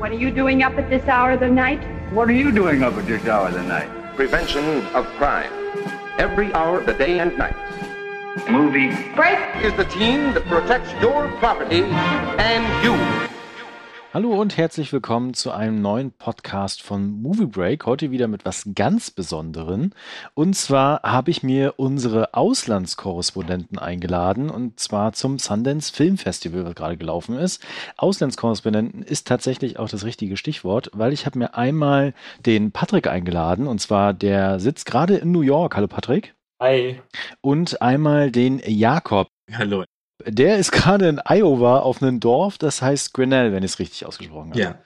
What are you doing up at this hour of the night? What are you doing up at this hour of the night? Prevention of crime. Every hour of the day and night. Movie Break is the team that protects your property and you. Hallo und herzlich willkommen zu einem neuen Podcast von Movie Break. Heute wieder mit was ganz Besonderem. Und zwar habe ich mir unsere Auslandskorrespondenten eingeladen. Und zwar zum Sundance Film Festival, was gerade gelaufen ist. Auslandskorrespondenten ist tatsächlich auch das richtige Stichwort, weil ich habe mir einmal den Patrick eingeladen. Und zwar, der sitzt gerade in New York. Hallo Patrick. Hi. Und einmal den Jakob. Hallo. Der ist gerade in Iowa auf einem Dorf, das heißt Grinnell, wenn ich es richtig ausgesprochen habe. Ja.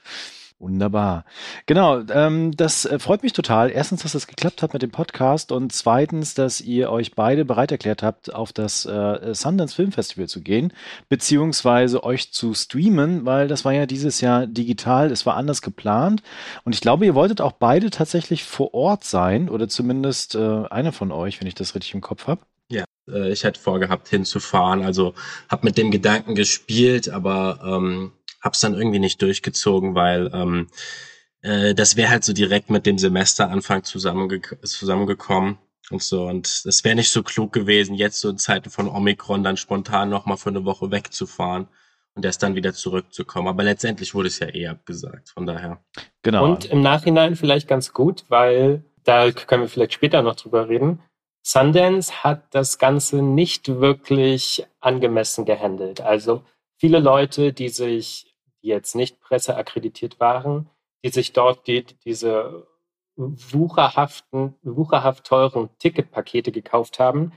Wunderbar. Genau, das freut mich total. Erstens, dass das geklappt hat mit dem Podcast und zweitens, dass ihr euch beide bereit erklärt habt, auf das Sundance Film Festival zu gehen, beziehungsweise euch zu streamen, weil das war ja dieses Jahr digital, es war anders geplant und ich glaube, ihr wolltet auch beide tatsächlich vor Ort sein oder zumindest einer von euch, wenn ich das richtig im Kopf habe. Ja, ich hätte vorgehabt hinzufahren, also habe mit dem Gedanken gespielt, aber habe es dann irgendwie nicht durchgezogen, weil das wäre halt so direkt mit dem Semesteranfang zusammengekommen und so und es wäre nicht so klug gewesen, jetzt so in Zeiten von Omikron dann spontan nochmal für eine Woche wegzufahren und erst dann wieder zurückzukommen, aber letztendlich wurde es ja eh abgesagt, von daher. Genau. Und im Nachhinein vielleicht ganz gut, weil da können wir vielleicht später noch drüber reden. Sundance hat das Ganze nicht wirklich angemessen gehandelt. Also viele Leute, die jetzt nicht presseakkreditiert waren, die sich dort diese wucherhaft teuren Ticketpakete gekauft haben,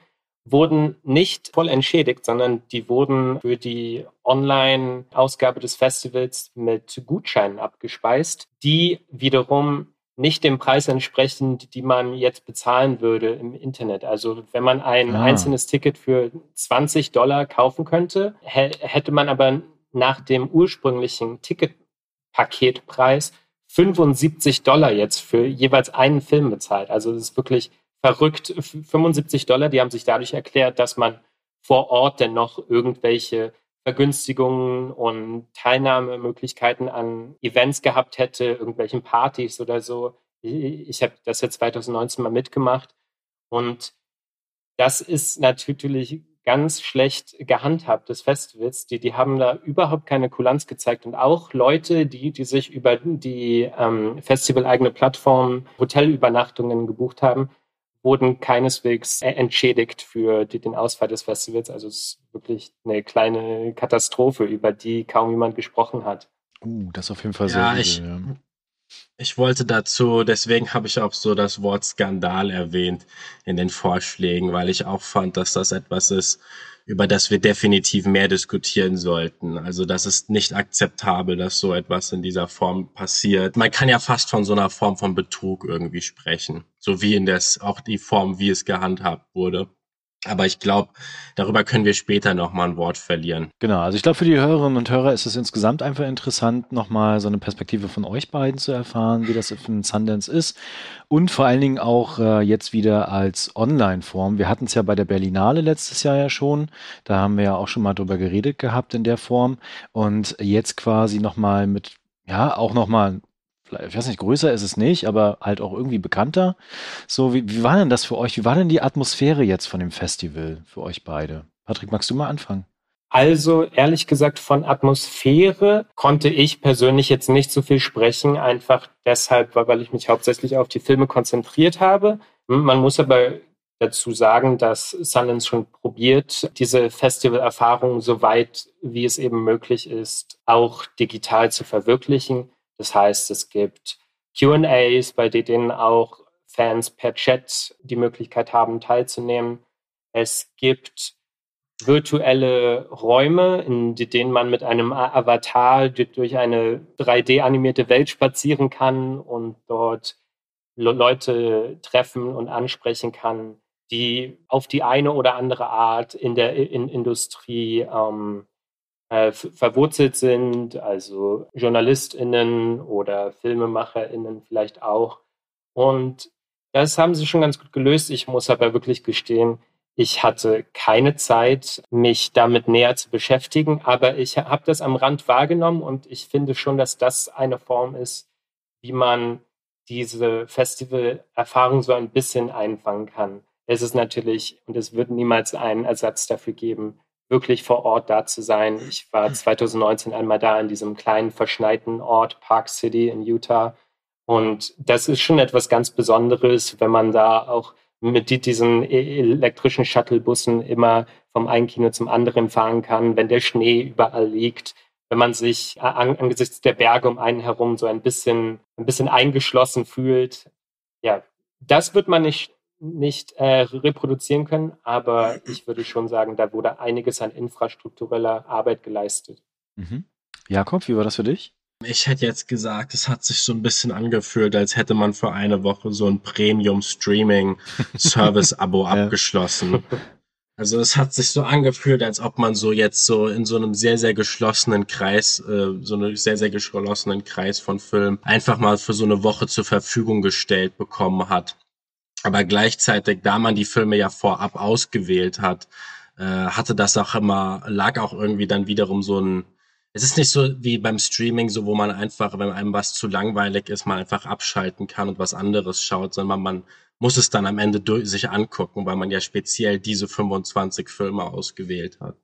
wurden nicht voll entschädigt, sondern die wurden für die Online-Ausgabe des Festivals mit Gutscheinen abgespeist, die wiederum nicht dem Preis entsprechen, die man jetzt bezahlen würde im Internet. Also wenn man ein einzelnes Ticket für $20 kaufen könnte, hätte man aber nach dem ursprünglichen Ticketpaketpreis $75 jetzt für jeweils einen Film bezahlt. Also das ist wirklich verrückt. $75, die haben sich dadurch erklärt, dass man vor Ort denn noch irgendwelche Vergünstigungen und Teilnahmemöglichkeiten an Events gehabt hätte, irgendwelchen Partys oder so. Ich habe das ja 2019 mal mitgemacht und das ist natürlich ganz schlecht gehandhabt des Festivals. Die haben da überhaupt keine Kulanz gezeigt und auch Leute, die sich über die festivaleigene Plattform Hotelübernachtungen gebucht haben, wurden keineswegs entschädigt für den Ausfall des Festivals. Also es ist wirklich eine kleine Katastrophe, über die kaum jemand gesprochen hat. Das ist auf jeden Fall sehr übel, ja. Ich wollte dazu, deswegen habe ich auch so das Wort Skandal erwähnt in den Vorschlägen, weil ich auch fand, dass das etwas ist, über das wir definitiv mehr diskutieren sollten. Also das ist nicht akzeptabel, dass so etwas in dieser Form passiert. Man kann ja fast von so einer Form von Betrug irgendwie sprechen, so wie auch die Form, wie es gehandhabt wurde. Aber ich glaube, darüber können wir später nochmal ein Wort verlieren. Genau, also ich glaube, für die Hörerinnen und Hörer ist es insgesamt einfach interessant, nochmal so eine Perspektive von euch beiden zu erfahren, wie das in Sundance ist und vor allen Dingen auch jetzt wieder als Online-Form. Wir hatten es ja bei der Berlinale letztes Jahr ja schon, da haben wir ja auch schon mal drüber geredet gehabt in der Form und jetzt quasi nochmal mit, ja, auch nochmal, ich weiß nicht, größer ist es nicht, aber halt auch irgendwie bekannter. So, wie war denn das für euch? Wie war denn die Atmosphäre jetzt von dem Festival für euch beide? Patrick, magst du mal anfangen? Also, ehrlich gesagt, von Atmosphäre konnte ich persönlich jetzt nicht so viel sprechen, einfach deshalb, weil ich mich hauptsächlich auf die Filme konzentriert habe. Man muss aber dazu sagen, dass Sundance schon probiert, diese Festivalerfahrung so weit, wie es eben möglich ist, auch digital zu verwirklichen. Das heißt, es gibt Q&As, bei denen auch Fans per Chat die Möglichkeit haben, teilzunehmen. Es gibt virtuelle Räume, in denen man mit einem Avatar durch eine 3D-animierte Welt spazieren kann und dort Leute treffen und ansprechen kann, die auf die eine oder andere Art in der Industrie verwurzelt sind, also JournalistInnen oder FilmemacherInnen vielleicht auch. Und das haben sie schon ganz gut gelöst. Ich muss aber wirklich gestehen, Ich hatte keine Zeit, mich damit näher zu beschäftigen, aber ich habe das am Rand wahrgenommen und ich finde schon, dass das eine Form ist, wie man diese Festival-Erfahrung so ein bisschen einfangen kann. Es ist natürlich, und es wird niemals einen Ersatz dafür geben, wirklich vor Ort da zu sein. Ich war 2019 einmal da in diesem kleinen, verschneiten Ort Park City in Utah. Und das ist schon etwas ganz Besonderes, wenn man da auch mit diesen elektrischen Shuttlebussen immer vom einen Kino zum anderen fahren kann, wenn der Schnee überall liegt, wenn man sich angesichts der Berge um einen herum so ein bisschen eingeschlossen fühlt. Ja, das wird man nicht reproduzieren können, aber ich würde schon sagen, da wurde einiges an infrastruktureller Arbeit geleistet. Mhm. Jakob, wie war das für dich? Ich hätte jetzt gesagt, es hat sich so ein bisschen angefühlt, als hätte man für eine Woche so ein Premium-Streaming-Service-Abo abgeschlossen. Also es hat sich so angefühlt, als ob man so jetzt so in so einem sehr, sehr geschlossenen Kreis, von Filmen einfach mal für so eine Woche zur Verfügung gestellt bekommen hat. Aber gleichzeitig, da man die Filme ja vorab ausgewählt hat, hatte das auch immer, lag auch irgendwie dann wiederum so ein, es ist nicht so wie beim Streaming, so wo man einfach, wenn einem was zu langweilig ist, man einfach abschalten kann und was anderes schaut, sondern man muss es dann am Ende sich angucken, weil man ja speziell diese 25 Filme ausgewählt hat.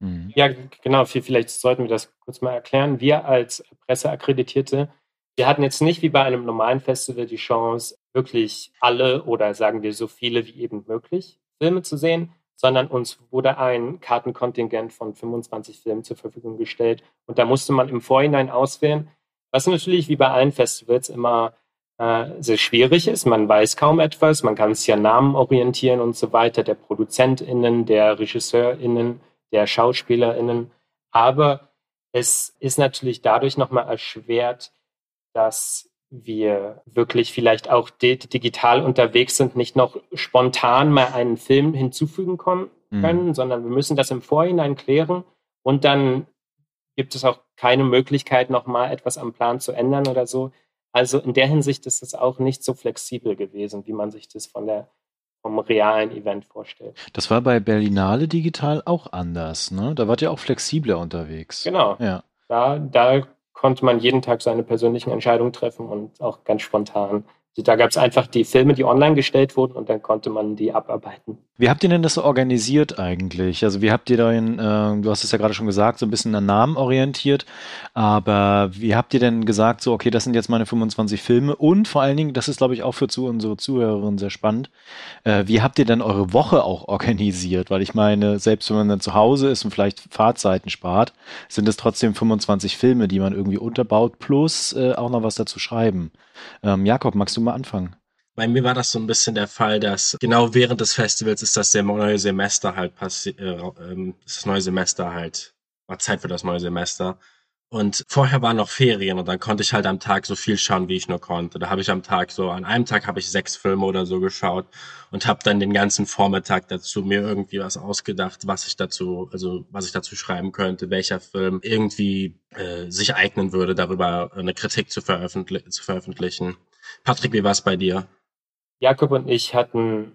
Mhm. Ja, genau. Vielleicht sollten wir das kurz mal erklären. Wir als Presseakkreditierte, wir hatten jetzt nicht wie bei einem normalen Festival die Chance, wirklich alle oder sagen wir so viele wie eben möglich Filme zu sehen, sondern uns wurde ein Kartenkontingent von 25 Filmen zur Verfügung gestellt. Und da musste man im Vorhinein auswählen, was natürlich wie bei allen Festivals immer sehr schwierig ist. Man weiß kaum etwas, man kann sich an Namen orientieren und so weiter, der ProduzentInnen, der RegisseurInnen, der SchauspielerInnen. Aber es ist natürlich dadurch nochmal erschwert, dass wir wirklich vielleicht auch digital unterwegs sind, nicht noch spontan mal einen Film hinzufügen können, sondern wir müssen das im Vorhinein klären und dann gibt es auch keine Möglichkeit, nochmal etwas am Plan zu ändern oder so. Also in der Hinsicht ist es auch nicht so flexibel gewesen, wie man sich das vom realen Event vorstellt. Das war bei Berlinale digital auch anders, ne? Da wart ihr auch flexibler unterwegs. Genau. Ja. Da konnte man jeden Tag seine persönlichen Entscheidungen treffen und auch ganz spontan. Da gab es einfach die Filme, die online gestellt wurden und dann konnte man die abarbeiten. Wie habt ihr denn das so organisiert eigentlich? Also wie habt ihr denn, du hast es ja gerade schon gesagt, so ein bisschen an Namen orientiert, aber wie habt ihr denn gesagt, so okay, das sind jetzt meine 25 Filme und vor allen Dingen, das ist glaube ich auch für unsere Zuhörerinnen sehr spannend, wie habt ihr denn eure Woche auch organisiert? Weil ich meine, selbst wenn man dann zu Hause ist und vielleicht Fahrzeiten spart, sind es trotzdem 25 Filme, die man irgendwie unterbaut, plus auch noch was dazu schreiben. Jakob, magst du mal anfangen? Bei mir war das so ein bisschen der Fall, dass genau während des Festivals ist war Zeit für das neue Semester. Und vorher waren noch Ferien und dann konnte ich halt am Tag so viel schauen, wie ich nur konnte. Da habe ich an einem Tag habe ich 6 Filme oder so geschaut und habe dann den ganzen Vormittag dazu mir irgendwie was ausgedacht, was ich dazu schreiben könnte, welcher Film irgendwie sich eignen würde, darüber eine Kritik zu veröffentlichen. Patrick, wie war es bei dir? Jakob und ich hatten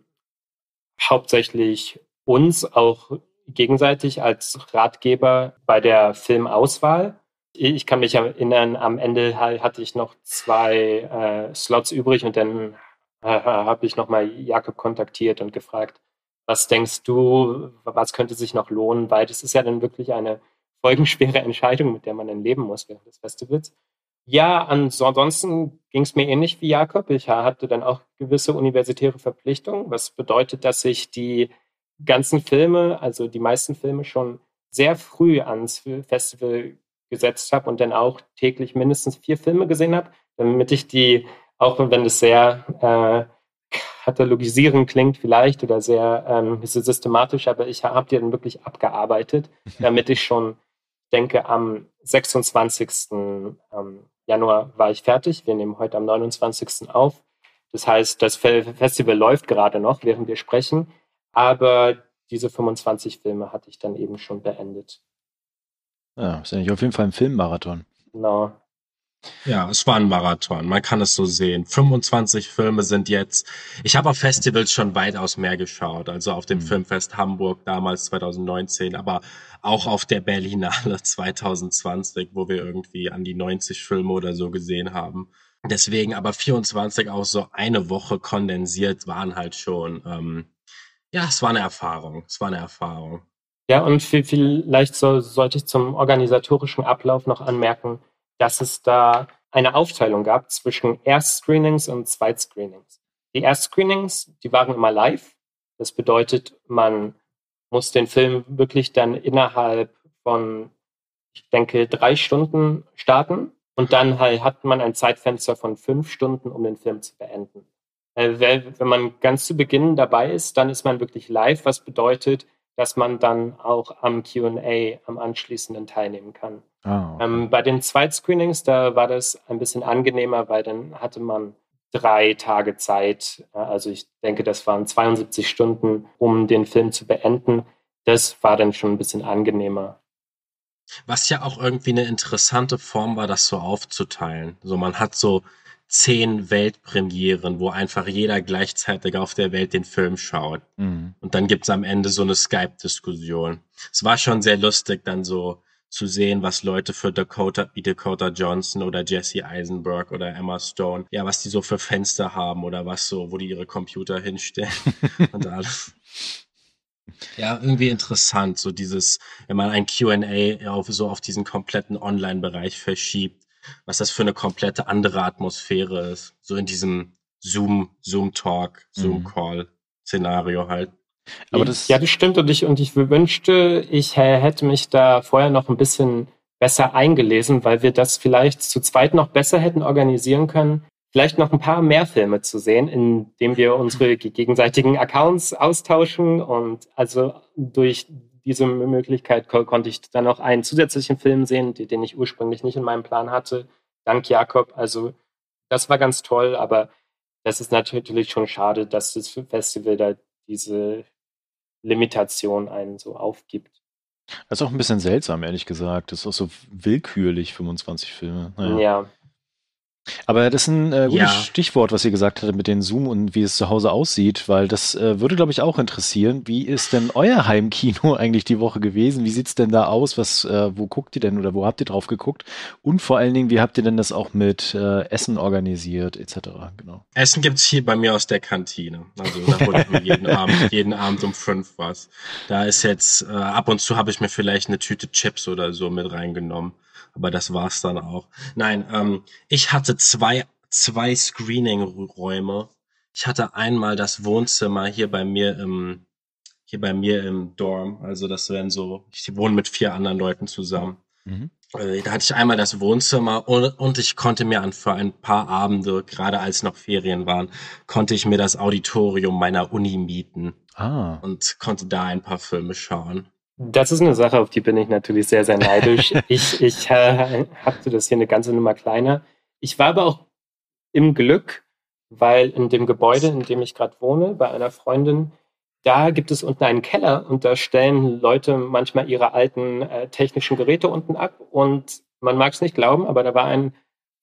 hauptsächlich uns auch gegenseitig als Ratgeber bei der Filmauswahl. Ich kann mich erinnern, am Ende hatte ich noch 2 Slots übrig und dann habe ich nochmal Jakob kontaktiert und gefragt, was denkst du, was könnte sich noch lohnen, weil das ist ja dann wirklich eine folgenschwere Entscheidung, mit der man dann leben muss während des Festivals. Ja, ansonsten ging es mir ähnlich wie Jakob. Ich hatte dann auch gewisse universitäre Verpflichtungen, was bedeutet, dass ich die ganzen Filme, also die meisten Filme schon sehr früh ans Festival gesetzt habe und dann auch täglich mindestens 4 Filme gesehen habe, damit ich die, auch wenn es sehr katalogisierend klingt vielleicht oder sehr systematisch, aber ich habe die dann wirklich abgearbeitet, damit ich schon denke, am 26. Januar war ich fertig. Wir nehmen heute am 29. auf. Das heißt, das Festival läuft gerade noch, während wir sprechen. Aber diese 25 Filme hatte ich dann eben schon beendet. Ja, ist ja nicht auf jeden Fall ein Filmmarathon. Genau. Ja, es war ein Marathon, man kann es so sehen. 25 Filme sind jetzt. Ich habe auf Festivals schon weitaus mehr geschaut, also auf dem Filmfest Hamburg damals 2019, aber auch auf der Berlinale 2020, wo wir irgendwie an die 90 Filme oder so gesehen haben. Deswegen aber 24 auch so eine Woche kondensiert waren halt schon, ja, es war eine Erfahrung, Ja, und vielleicht sollte ich zum organisatorischen Ablauf noch anmerken, dass es da eine Aufteilung gab zwischen Erstscreenings und Zweitscreenings. Die Erstscreenings, die waren immer live. Das bedeutet, man muss den Film wirklich dann innerhalb von, ich denke, 3 Stunden starten. Und dann halt hat man ein Zeitfenster von 5 Stunden, um den Film zu beenden. Wenn man ganz zu Beginn dabei ist, dann ist man wirklich live, was bedeutet, dass man dann auch am Q&A am anschließenden teilnehmen kann. Oh, okay. Bei den Zweitscreenings, da war das ein bisschen angenehmer, weil dann hatte man 3 Tage Zeit. Also ich denke, das waren 72 Stunden, um den Film zu beenden. Das war dann schon ein bisschen angenehmer. Was ja auch irgendwie eine interessante Form war, das so aufzuteilen. So, man hat so 10 Weltpremieren, wo einfach jeder gleichzeitig auf der Welt den Film schaut. Mhm. Und dann gibt's am Ende so eine Skype-Diskussion. Es war schon sehr lustig, dann so zu sehen, was Leute für Dakota Johnson oder Jesse Eisenberg oder Emma Stone, ja, was die so für Fenster haben oder was so, wo die ihre Computer hinstellen und alles. Ja, irgendwie interessant, so dieses, wenn man ein Q&A auf diesen kompletten Online-Bereich verschiebt, was das für eine komplette andere Atmosphäre ist. So in diesem Zoom-Talk, Zoom-Call-Szenario halt. Aber das ja, das stimmt. Und ich wünschte, ich hätte mich da vorher noch ein bisschen besser eingelesen, weil wir das vielleicht zu zweit noch besser hätten organisieren können, vielleicht noch ein paar mehr Filme zu sehen, indem wir unsere gegenseitigen Accounts austauschen. Und also durch diese Möglichkeit konnte ich dann auch einen zusätzlichen Film sehen, den ich ursprünglich nicht in meinem Plan hatte, dank Jakob. Also das war ganz toll, aber das ist natürlich schon schade, dass das Festival da diese Limitation einen so aufgibt. Das ist auch ein bisschen seltsam, ehrlich gesagt. Das ist auch so willkürlich, 25 Filme. Naja. Ja. Aber das ist ein gutes Stichwort, was ihr gesagt hattet mit den Zoom und wie es zu Hause aussieht, weil das würde, glaube ich, auch interessieren. Wie ist denn euer Heimkino eigentlich die Woche gewesen? Wie sieht es denn da aus? Wo guckt ihr denn oder wo habt ihr drauf geguckt? Und vor allen Dingen, wie habt ihr denn das auch mit Essen organisiert etc.? Genau. Essen gibt es hier bei mir aus der Kantine. Also da hole ich mir jeden Abend um 5 was. Da ist jetzt, ab und zu habe ich mir vielleicht eine Tüte Chips oder so mit reingenommen. Aber das war's dann auch. Nein, ich hatte zwei Screening-Räume. Ich hatte einmal das Wohnzimmer hier bei mir im Dorm. Also das wären so, ich wohne mit 4 anderen Leuten zusammen. Mhm. Da hatte ich einmal das Wohnzimmer und ich konnte mir für ein paar Abende, gerade als noch Ferien waren, konnte ich mir das Auditorium meiner Uni mieten. Und konnte da ein paar Filme schauen. Das ist eine Sache, auf die bin ich natürlich sehr, sehr neidisch. Ich hatte das hier eine ganze Nummer kleiner. Ich war aber auch im Glück, weil in dem Gebäude, in dem ich gerade wohne, bei einer Freundin, da gibt es unten einen Keller und da stellen Leute manchmal ihre alten technischen Geräte unten ab und man mag es nicht glauben, aber da war ein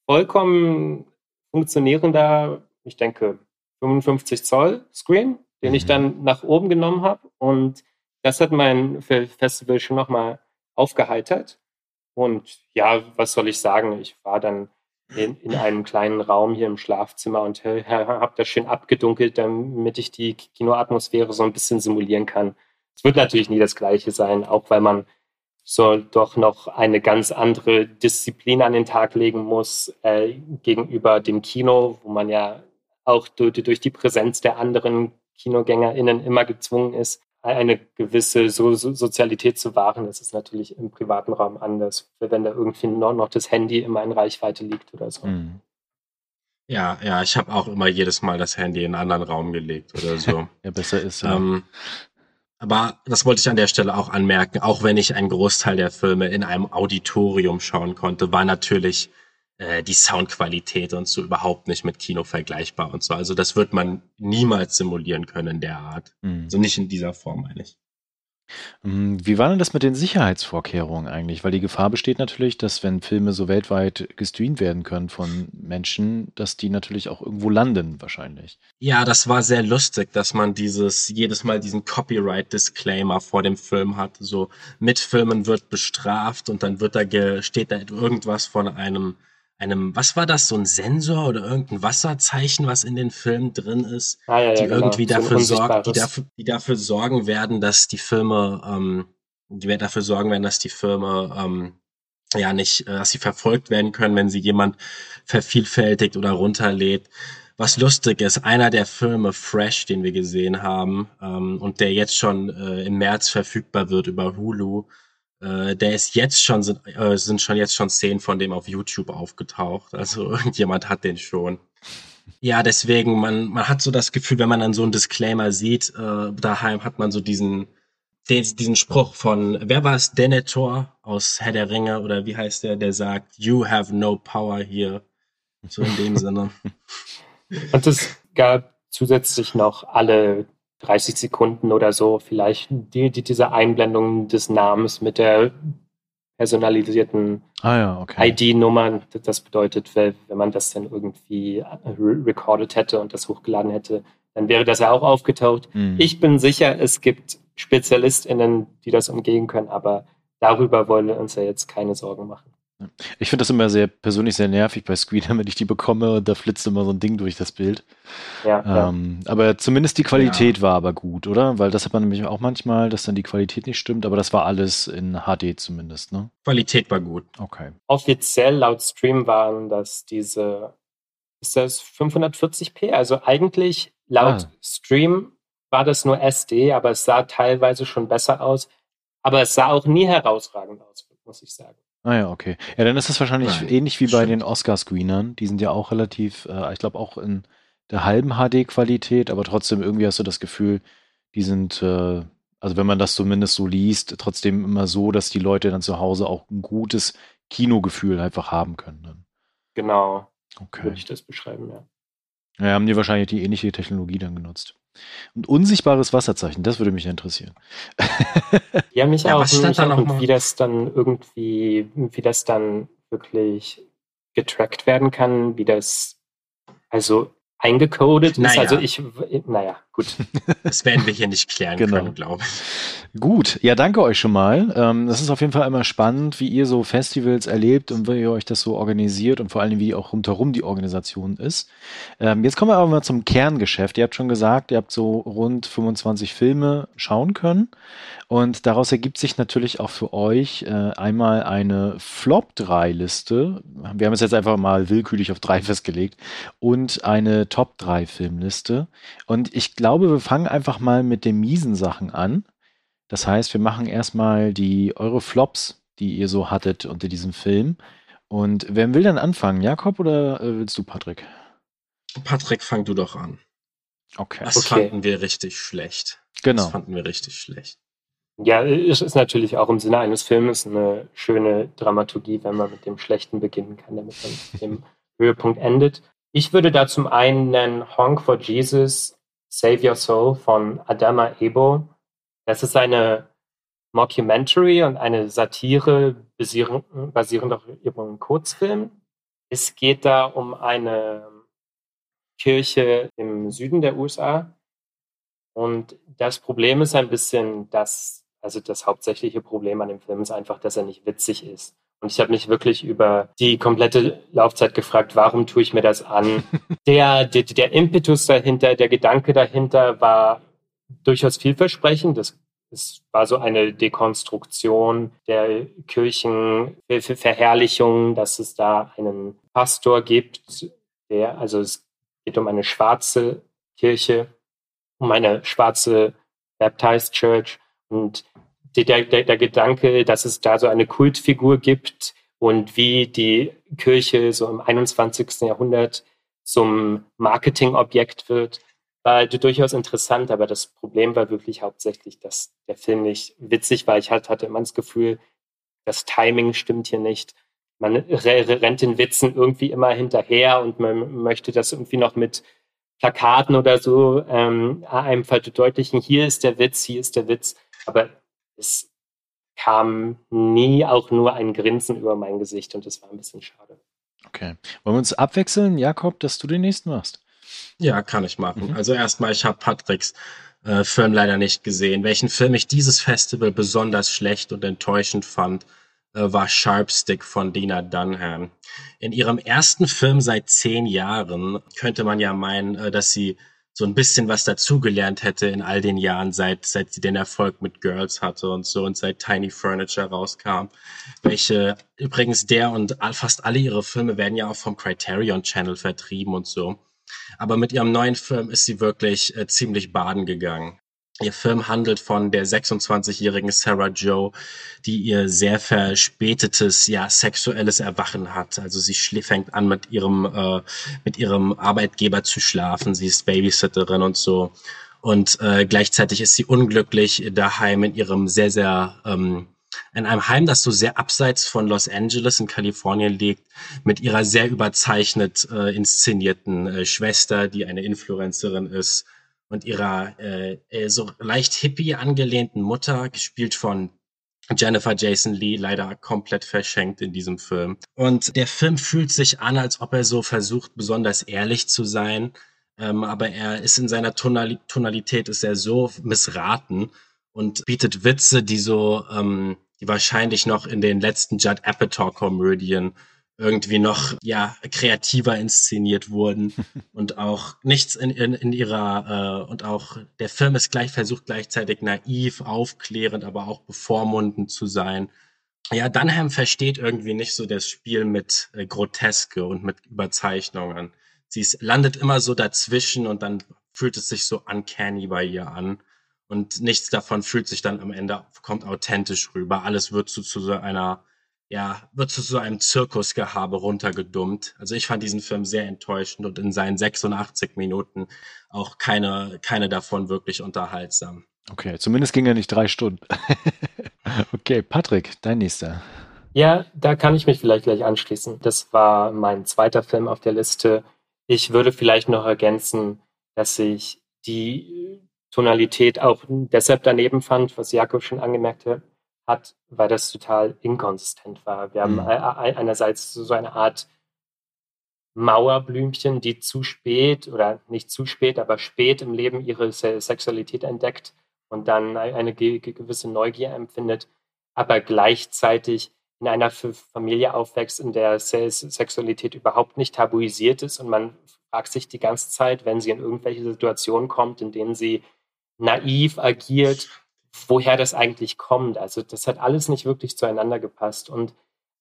vollkommen funktionierender, ich denke, 55 Zoll Screen, den ich dann nach oben genommen habe und das hat mein Festival schon nochmal aufgeheitert. Und ja, was soll ich sagen? Ich war dann in einem kleinen Raum hier im Schlafzimmer und habe das schön abgedunkelt, damit ich die Kinoatmosphäre so ein bisschen simulieren kann. Es wird natürlich nie das Gleiche sein, auch weil man so doch noch eine ganz andere Disziplin an den Tag legen muss gegenüber dem Kino, wo man ja auch durch die Präsenz der anderen KinogängerInnen immer gezwungen ist, eine gewisse Sozialität zu wahren. Das ist natürlich im privaten Raum anders, wenn da irgendwie noch das Handy immer in Reichweite liegt oder so. Ja, ich habe auch immer jedes Mal das Handy in einen anderen Raum gelegt oder so. Ja, besser ist ja. Aber das wollte ich an der Stelle auch anmerken, auch wenn ich einen Großteil der Filme in einem Auditorium schauen konnte, war natürlich die Soundqualität und so überhaupt nicht mit Kino vergleichbar und so. Also das wird man niemals simulieren können in der Art. Also nicht in dieser Form, meine ich. Wie war denn das mit den Sicherheitsvorkehrungen eigentlich? Weil die Gefahr besteht natürlich, dass wenn Filme so weltweit gestreamt werden können von Menschen, dass die natürlich auch irgendwo landen wahrscheinlich. Ja, das war sehr lustig, dass man jedes Mal diesen Copyright-Disclaimer vor dem Film hat. So, Mitfilmen wird bestraft und dann steht da irgendwas von einem, was war das, so ein Sensor oder irgendein Wasserzeichen, was in den Filmen drin ist, die dafür sorgen werden, dass sie verfolgt werden können, wenn sie jemand vervielfältigt oder runterlädt. Was lustig ist, einer der Filme Fresh, den wir gesehen haben, und der jetzt schon im März verfügbar wird über Hulu, sind schon Szenen von dem auf YouTube aufgetaucht. Also irgendjemand hat den schon. Ja, deswegen, man hat so das Gefühl, wenn man dann so einen Disclaimer sieht, daheim hat man so diesen Spruch von, wer war es? Denethor aus Herr der Ringe oder wie heißt der, der sagt, you have no power here. So in dem Sinne. Und es gab zusätzlich noch alle 30 Sekunden oder so vielleicht diese Einblendung des Namens mit der personalisierten ID-Nummer. Das bedeutet, wenn man das dann irgendwie recorded hätte und das hochgeladen hätte, dann wäre das ja auch aufgetaucht. Mhm. Ich bin sicher, es gibt SpezialistInnen, die das umgehen können, aber darüber wollen wir uns ja jetzt keine Sorgen machen. Ich finde das immer sehr nervig bei Screener, wenn ich die bekomme und da flitzt immer so ein Ding durch das Bild. Ja, ja. Aber zumindest die Qualität war aber gut, oder? Weil das hat man nämlich auch manchmal, dass dann die Qualität nicht stimmt, aber das war alles in HD zumindest, ne? Qualität war gut. Okay. Offiziell laut Stream waren das ist das 540p? Also eigentlich laut Stream war das nur SD, aber es sah teilweise schon besser aus. Aber es sah auch nie herausragend aus, muss ich sagen. Ah ja, okay. Ja, dann ist das wahrscheinlich ähnlich wie bei den Oscar-Screenern. Die sind ja auch relativ, ich glaube auch in der halben HD-Qualität, aber trotzdem irgendwie hast du das Gefühl, die sind, also wenn man das zumindest so liest, trotzdem immer so, dass die Leute dann zu Hause auch ein gutes Kinogefühl einfach haben können. Dann. Genau. Okay. Würde ich das beschreiben, ja. Ja, haben die wahrscheinlich die ähnliche Technologie dann genutzt. Und unsichtbares Wasserzeichen, das würde mich interessieren. Ja, mich auch. Wie das dann wirklich getrackt werden kann, wie das eingecodet ist. Also gut. Das werden wir hier nicht klären können, glaube ich. Gut, ja, danke euch schon mal. Das ist auf jeden Fall immer spannend, wie ihr so Festivals erlebt und wie ihr euch das so organisiert und vor allem, wie auch rundherum die Organisation ist. Jetzt kommen wir aber mal zum Kerngeschäft. Ihr habt schon gesagt, ihr habt so rund 25 Filme schauen können und daraus ergibt sich natürlich auch für euch einmal eine Flop-3-Liste. Wir haben es jetzt einfach mal willkürlich auf 3 festgelegt und eine Top-3-Filmliste. Und ich glaube, wir fangen einfach mal mit den miesen Sachen an. Das heißt, wir machen erstmal eure Flops, die ihr so hattet unter diesem Film. Und wer will dann anfangen? Jakob oder willst du, Patrick? Patrick, fang du doch an. Okay. Fanden wir richtig schlecht. Genau. Das fanden wir richtig schlecht. Ja, es ist natürlich auch im Sinne eines Filmes eine schöne Dramaturgie, wenn man mit dem Schlechten beginnen kann, damit man mit dem Höhepunkt endet. Ich würde da zum einen nennen Honk for Jesus, Save Your Soul von Adama Ebo. Das ist eine Mockumentary und eine Satire basierend auf ihrem Kurzfilm. Es geht da um eine Kirche im Süden der USA. Und das Problem ist ein bisschen, das hauptsächliche Problem an dem Film ist einfach, dass er nicht witzig ist. Und ich habe mich wirklich über die komplette Laufzeit gefragt, warum tue ich mir das an? Der Impetus dahinter, der Gedanke dahinter war durchaus vielversprechend. Es war so eine Dekonstruktion der Kirchenverherrlichung, dass es da einen Pastor gibt, es geht um eine schwarze Kirche, um eine schwarze Baptist Church und der Gedanke, dass es da so eine Kultfigur gibt und wie die Kirche so im 21. Jahrhundert zum Marketingobjekt wird, war durchaus interessant. Aber das Problem war wirklich hauptsächlich, dass der Film nicht witzig war. Ich hatte immer das Gefühl, das Timing stimmt hier nicht. Man rennt den Witzen irgendwie immer hinterher und man möchte das irgendwie noch mit Plakaten oder so einem Fall verdeutlichen. Hier ist der Witz, hier ist der Witz. Aber es kam nie auch nur ein Grinsen über mein Gesicht und das war ein bisschen schade. Okay. Wollen wir uns abwechseln, Jakob, dass du den nächsten machst? Ja, kann ich machen. Mhm. Also erstmal, ich habe Patricks Film leider nicht gesehen. Welchen Film ich dieses Festival besonders schlecht und enttäuschend fand, war Sharpstick von Lena Dunham. In ihrem ersten Film seit 10 Jahren könnte man ja meinen, dass sie so ein bisschen was dazugelernt hätte in all den Jahren, seit sie den Erfolg mit Girls hatte und so und seit Tiny Furniture rauskam. Welche übrigens der und fast alle ihre Filme werden ja auch vom Criterion Channel vertrieben und so. Aber mit ihrem neuen Film ist sie wirklich ziemlich baden gegangen. Ihr Film handelt von der 26-jährigen Sarah Jo, die ihr sehr verspätetes, ja, sexuelles Erwachen hat. Also sie fängt an, mit ihrem Arbeitgeber zu schlafen. Sie ist Babysitterin und so. Und gleichzeitig ist sie unglücklich daheim in ihrem sehr, sehr, in einem Heim, das so sehr abseits von Los Angeles in Kalifornien liegt, mit ihrer sehr überzeichnet inszenierten Schwester, die eine Influencerin ist, und ihrer so leicht hippie angelehnten Mutter, gespielt von Jennifer Jason Lee, leider komplett verschenkt in diesem Film. Und der Film fühlt sich an, als ob er so versucht, besonders ehrlich zu sein, aber er ist in seiner Tonalität ist er so missraten und bietet Witze, die so die wahrscheinlich noch in den letzten Judd Apatow-Komödien irgendwie noch, ja, kreativer inszeniert wurden und auch nichts in ihrer, und auch der Film ist gleichzeitig naiv, aufklärend, aber auch bevormundend zu sein. Ja, Dunham versteht irgendwie nicht so das Spiel mit Groteske und mit Überzeichnungen. Sie landet immer so dazwischen und dann fühlt es sich so uncanny bei ihr an und nichts davon fühlt sich dann am Ende, kommt authentisch rüber. Alles wird zu so einem Zirkusgehabe runtergedummt. Also ich fand diesen Film sehr enttäuschend und in seinen 86 Minuten auch keine davon wirklich unterhaltsam. Okay, zumindest ging er nicht 3 Stunden. Okay, Patrick, dein nächster. Ja, da kann ich mich vielleicht gleich anschließen. Das war mein zweiter Film auf der Liste. Ich würde vielleicht noch ergänzen, dass ich die Tonalität auch deshalb daneben fand, was Jakob schon angemerkt hat, weil das total inkonsistent war. Wir haben einerseits so eine Art Mauerblümchen, die zu spät oder nicht zu spät, aber spät im Leben ihre Sexualität entdeckt und dann eine gewisse Neugier empfindet, aber gleichzeitig in einer Familie aufwächst, in der Sexualität überhaupt nicht tabuisiert ist und man fragt sich die ganze Zeit, wenn sie in irgendwelche Situationen kommt, in denen sie naiv agiert, woher das eigentlich kommt. Also das hat alles nicht wirklich zueinander gepasst. Und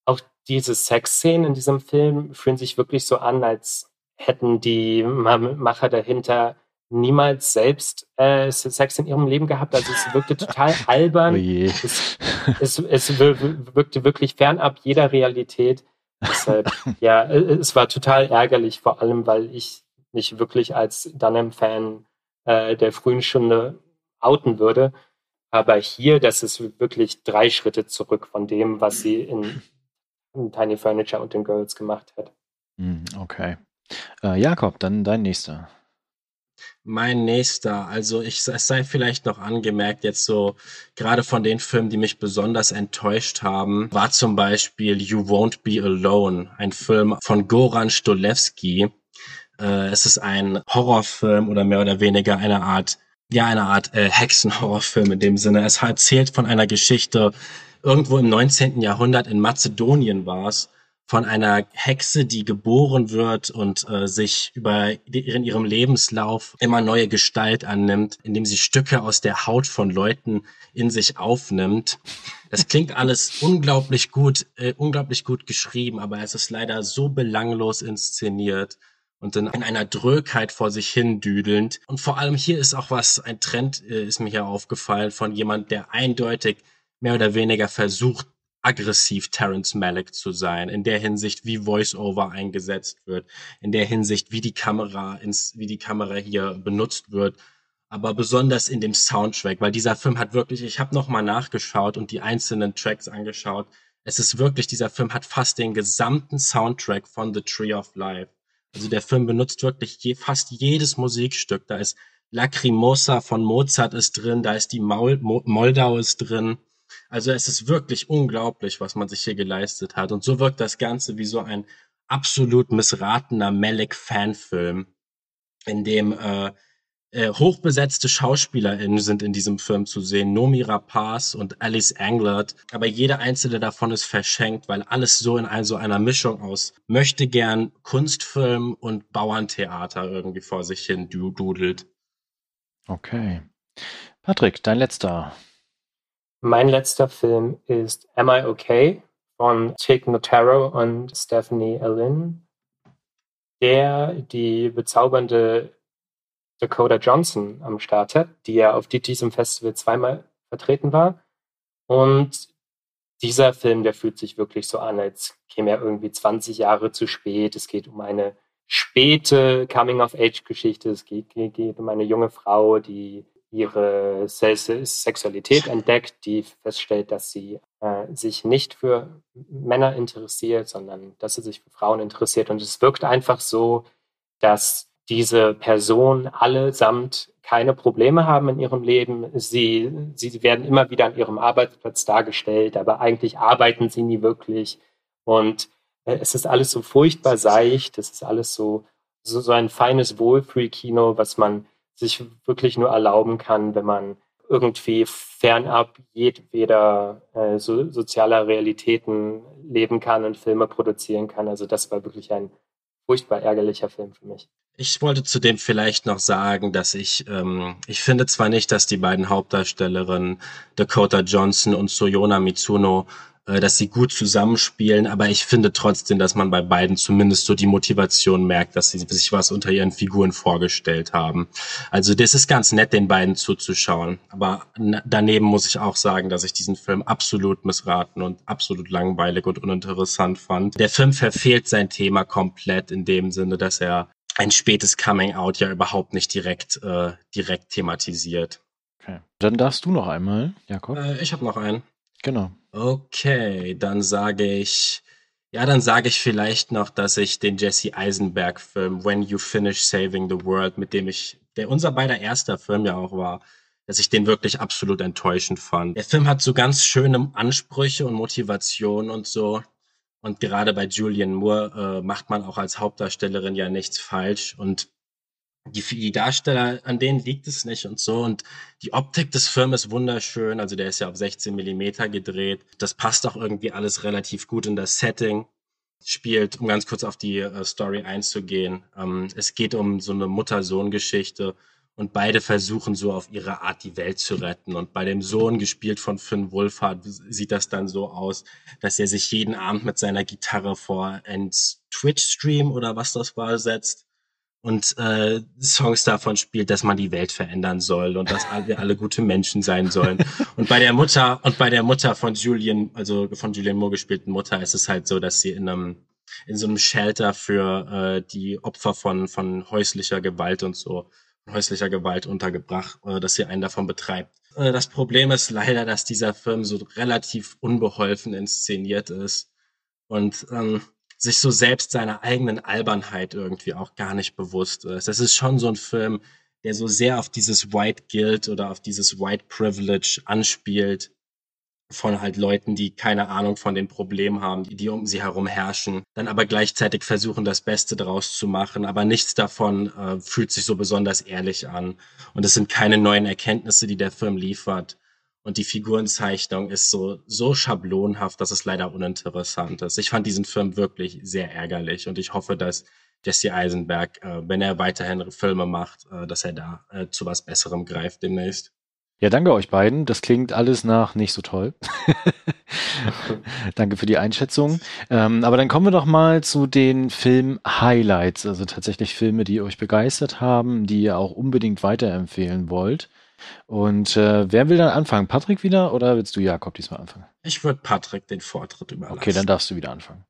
auch diese Sexszenen in diesem Film fühlen sich wirklich so an, als hätten die Macher dahinter niemals selbst Sex in ihrem Leben gehabt. Also es wirkte total albern. Es wirkte wirklich fernab jeder Realität. Deshalb, ja, es war total ärgerlich, vor allem, weil ich mich wirklich als Dunham-Fan der frühen Stunde outen würde. Aber hier, das ist wirklich 3 Schritte zurück von dem, was sie in Tiny Furniture und den Girls gemacht hat. Okay. Jakob, dann dein nächster. Mein nächster, also es sei vielleicht noch angemerkt, jetzt so gerade von den Filmen, die mich besonders enttäuscht haben, war zum Beispiel You Won't Be Alone, ein Film von Goran Stolewski. Es ist ein Horrorfilm oder mehr oder weniger eine Art Hexenhorrorfilm in dem Sinne. Es erzählt von einer Geschichte, irgendwo im 19. Jahrhundert in Mazedonien war es, von einer Hexe, die geboren wird und sich in ihrem Lebenslauf immer neue Gestalt annimmt, indem sie Stücke aus der Haut von Leuten in sich aufnimmt. Das klingt alles unglaublich gut geschrieben, aber es ist leider so belanglos inszeniert und dann in einer Drögheit vor sich hin düdelnd. Und vor allem hier ist auch ein Trend, ist mir hier aufgefallen, von jemand, der eindeutig mehr oder weniger versucht, aggressiv Terence Malick zu sein, in der Hinsicht, wie Voice-Over eingesetzt wird, in der Hinsicht, wie die Kamera hier benutzt wird, aber besonders in dem Soundtrack, weil dieser Film hat wirklich, ich habe nochmal nachgeschaut und die einzelnen Tracks angeschaut, dieser Film hat fast den gesamten Soundtrack von The Tree of Life. Also der Film benutzt wirklich fast jedes Musikstück. Da ist Lacrimosa von Mozart ist drin, da ist die Moldau ist drin. Also es ist wirklich unglaublich, was man sich hier geleistet hat. Und so wirkt das Ganze wie so ein absolut missratener Malick-Fanfilm, in dem hochbesetzte SchauspielerInnen sind in diesem Film zu sehen. Nomi Rapace und Alice Englert. Aber jede einzelne davon ist verschenkt, weil alles so in so einer Mischung aus möchte gern Kunstfilm und Bauerntheater irgendwie vor sich hin dudelt. Okay. Patrick, dein letzter. Mein letzter Film ist Am I Okay? Von Tig Notaro und Stephanie Ellin, der die bezaubernde Dakota Johnson am Start hat, die ja auf diesem Festival zweimal vertreten war. Und dieser Film, der fühlt sich wirklich so an, als käme er irgendwie 20 Jahre zu spät. Es geht um eine späte Coming-of-Age-Geschichte. Es geht um eine junge Frau, die ihre Sexualität entdeckt, die feststellt, dass sie sich nicht für Männer interessiert, sondern dass sie sich für Frauen interessiert. Und es wirkt einfach so, dass diese Personen allesamt keine Probleme haben in ihrem Leben. Sie werden immer wieder an ihrem Arbeitsplatz dargestellt, aber eigentlich arbeiten sie nie wirklich. Und es ist alles so furchtbar seicht, es ist alles so ein feines Wohlfühlkino, was man sich wirklich nur erlauben kann, wenn man irgendwie fernab jedweder sozialer Realitäten leben kann und Filme produzieren kann. Also das war wirklich ein furchtbar ärgerlicher Film für mich. Ich wollte zudem vielleicht noch sagen, dass ich finde zwar nicht, dass die beiden Hauptdarstellerinnen Dakota Johnson und Soyona Mitsuno, dass sie gut zusammenspielen, aber ich finde trotzdem, dass man bei beiden zumindest so die Motivation merkt, dass sie sich was unter ihren Figuren vorgestellt haben. Also das ist ganz nett, den beiden zuzuschauen, aber daneben muss ich auch sagen, dass ich diesen Film absolut missraten und absolut langweilig und uninteressant fand. Der Film verfehlt sein Thema komplett in dem Sinne, dass er ein spätes Coming-out ja überhaupt nicht direkt thematisiert. Okay, dann darfst du noch einmal, Jakob. Ich habe noch einen. Genau. Okay, dann sage ich vielleicht noch, dass ich den Jesse Eisenberg-Film When You Finish Saving the World, der unser beider erster Film ja auch war, dass ich den wirklich absolut enttäuschend fand. Der Film hat so ganz schöne Ansprüche und Motivation und so. Und gerade bei Julianne Moore macht man auch als Hauptdarstellerin ja nichts falsch. Und die Darsteller, an denen liegt es nicht und so. Und die Optik des Films ist wunderschön. Also der ist ja auf 16 mm gedreht. Das passt auch irgendwie alles relativ gut in das Setting. Spielt, um ganz kurz auf die Story einzugehen, es geht um so eine Mutter-Sohn-Geschichte. Und beide versuchen so auf ihre Art die Welt zu retten. Und bei dem Sohn, gespielt von Finn Wolfhard, sieht das dann so aus, dass er sich jeden Abend mit seiner Gitarre vor einen Twitch-Stream oder was das war setzt und Songs davon spielt, dass man die Welt verändern soll und dass wir alle gute Menschen sein sollen. Und bei der Mutter von Julian, also von Julianne Moore gespielten Mutter, ist es halt so, dass sie in so einem Shelter für die Opfer von häuslicher Gewalt und so untergebracht, dass sie einen davon betreibt. Das Problem ist leider, dass dieser Film so relativ unbeholfen inszeniert ist und sich so selbst seiner eigenen Albernheit irgendwie auch gar nicht bewusst ist. Das ist schon so ein Film, der so sehr auf dieses White Guilt oder auf dieses White Privilege anspielt von halt Leuten, die keine Ahnung von den Problemen haben, die um sie herum herrschen, dann aber gleichzeitig versuchen, das Beste draus zu machen, aber nichts davon fühlt sich so besonders ehrlich an. Und es sind keine neuen Erkenntnisse, die der Film liefert. Und die Figurenzeichnung ist so schablonhaft, dass es leider uninteressant ist. Ich fand diesen Film wirklich sehr ärgerlich und ich hoffe, dass Jesse Eisenberg, wenn er weiterhin Filme macht, dass er da zu was Besserem greift demnächst. Ja, danke euch beiden. Das klingt alles nach nicht so toll. Danke für die Einschätzung. Aber dann kommen wir doch mal zu den Film-Highlights, also tatsächlich Filme, die euch begeistert haben, die ihr auch unbedingt weiterempfehlen wollt. Und wer will dann anfangen? Patrick wieder oder willst du, Jakob, diesmal anfangen? Ich würde Patrick den Vortritt überlassen. Okay, dann darfst du wieder anfangen.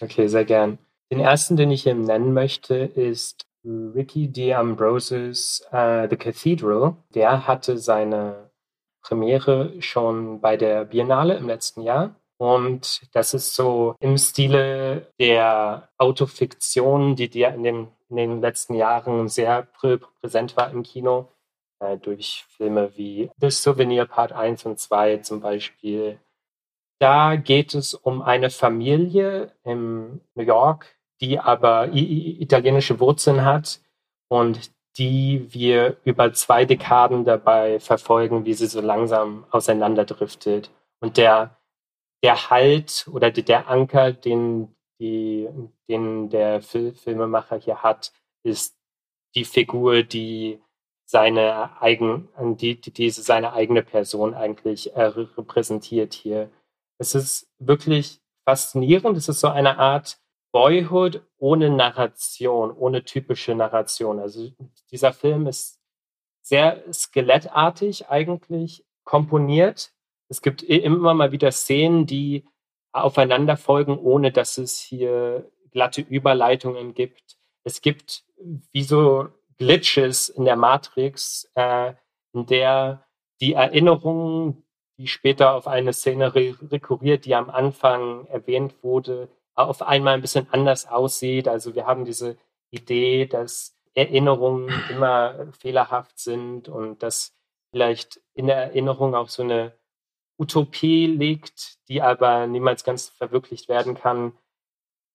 Okay, sehr gern. Den ersten, den ich eben nennen möchte, ist Ricky D'Ambrosis The Cathedral, der hatte seine Premiere schon bei der Berlinale im letzten Jahr Und das ist so im Stile der Autofiktion, die dir in den letzten Jahren sehr präsent war im Kino, durch Filme wie The Souvenir Part 1 und 2 zum Beispiel. Da geht es um eine Familie in New York, die aber italienische Wurzeln hat und die wir über 2 Dekaden dabei verfolgen, wie sie so langsam auseinanderdriftet. Und der Halt oder der Anker, den der Filmemacher hier hat, ist die Figur, die seine eigene Person eigentlich repräsentiert hier. Es ist wirklich faszinierend. Es ist so eine Art Boyhood ohne Narration, ohne typische Narration. Also dieser Film ist sehr skelettartig eigentlich komponiert. Es gibt immer mal wieder Szenen, die aufeinander folgen, ohne dass es hier glatte Überleitungen gibt. Es gibt wie so Glitches in der Matrix, in der die Erinnerungen, die später auf eine Szene rekurriert, die am Anfang erwähnt wurde, auf einmal ein bisschen anders aussieht. Also wir haben diese Idee, dass Erinnerungen immer fehlerhaft sind und dass vielleicht in der Erinnerung auch so eine Utopie liegt, die aber niemals ganz verwirklicht werden kann.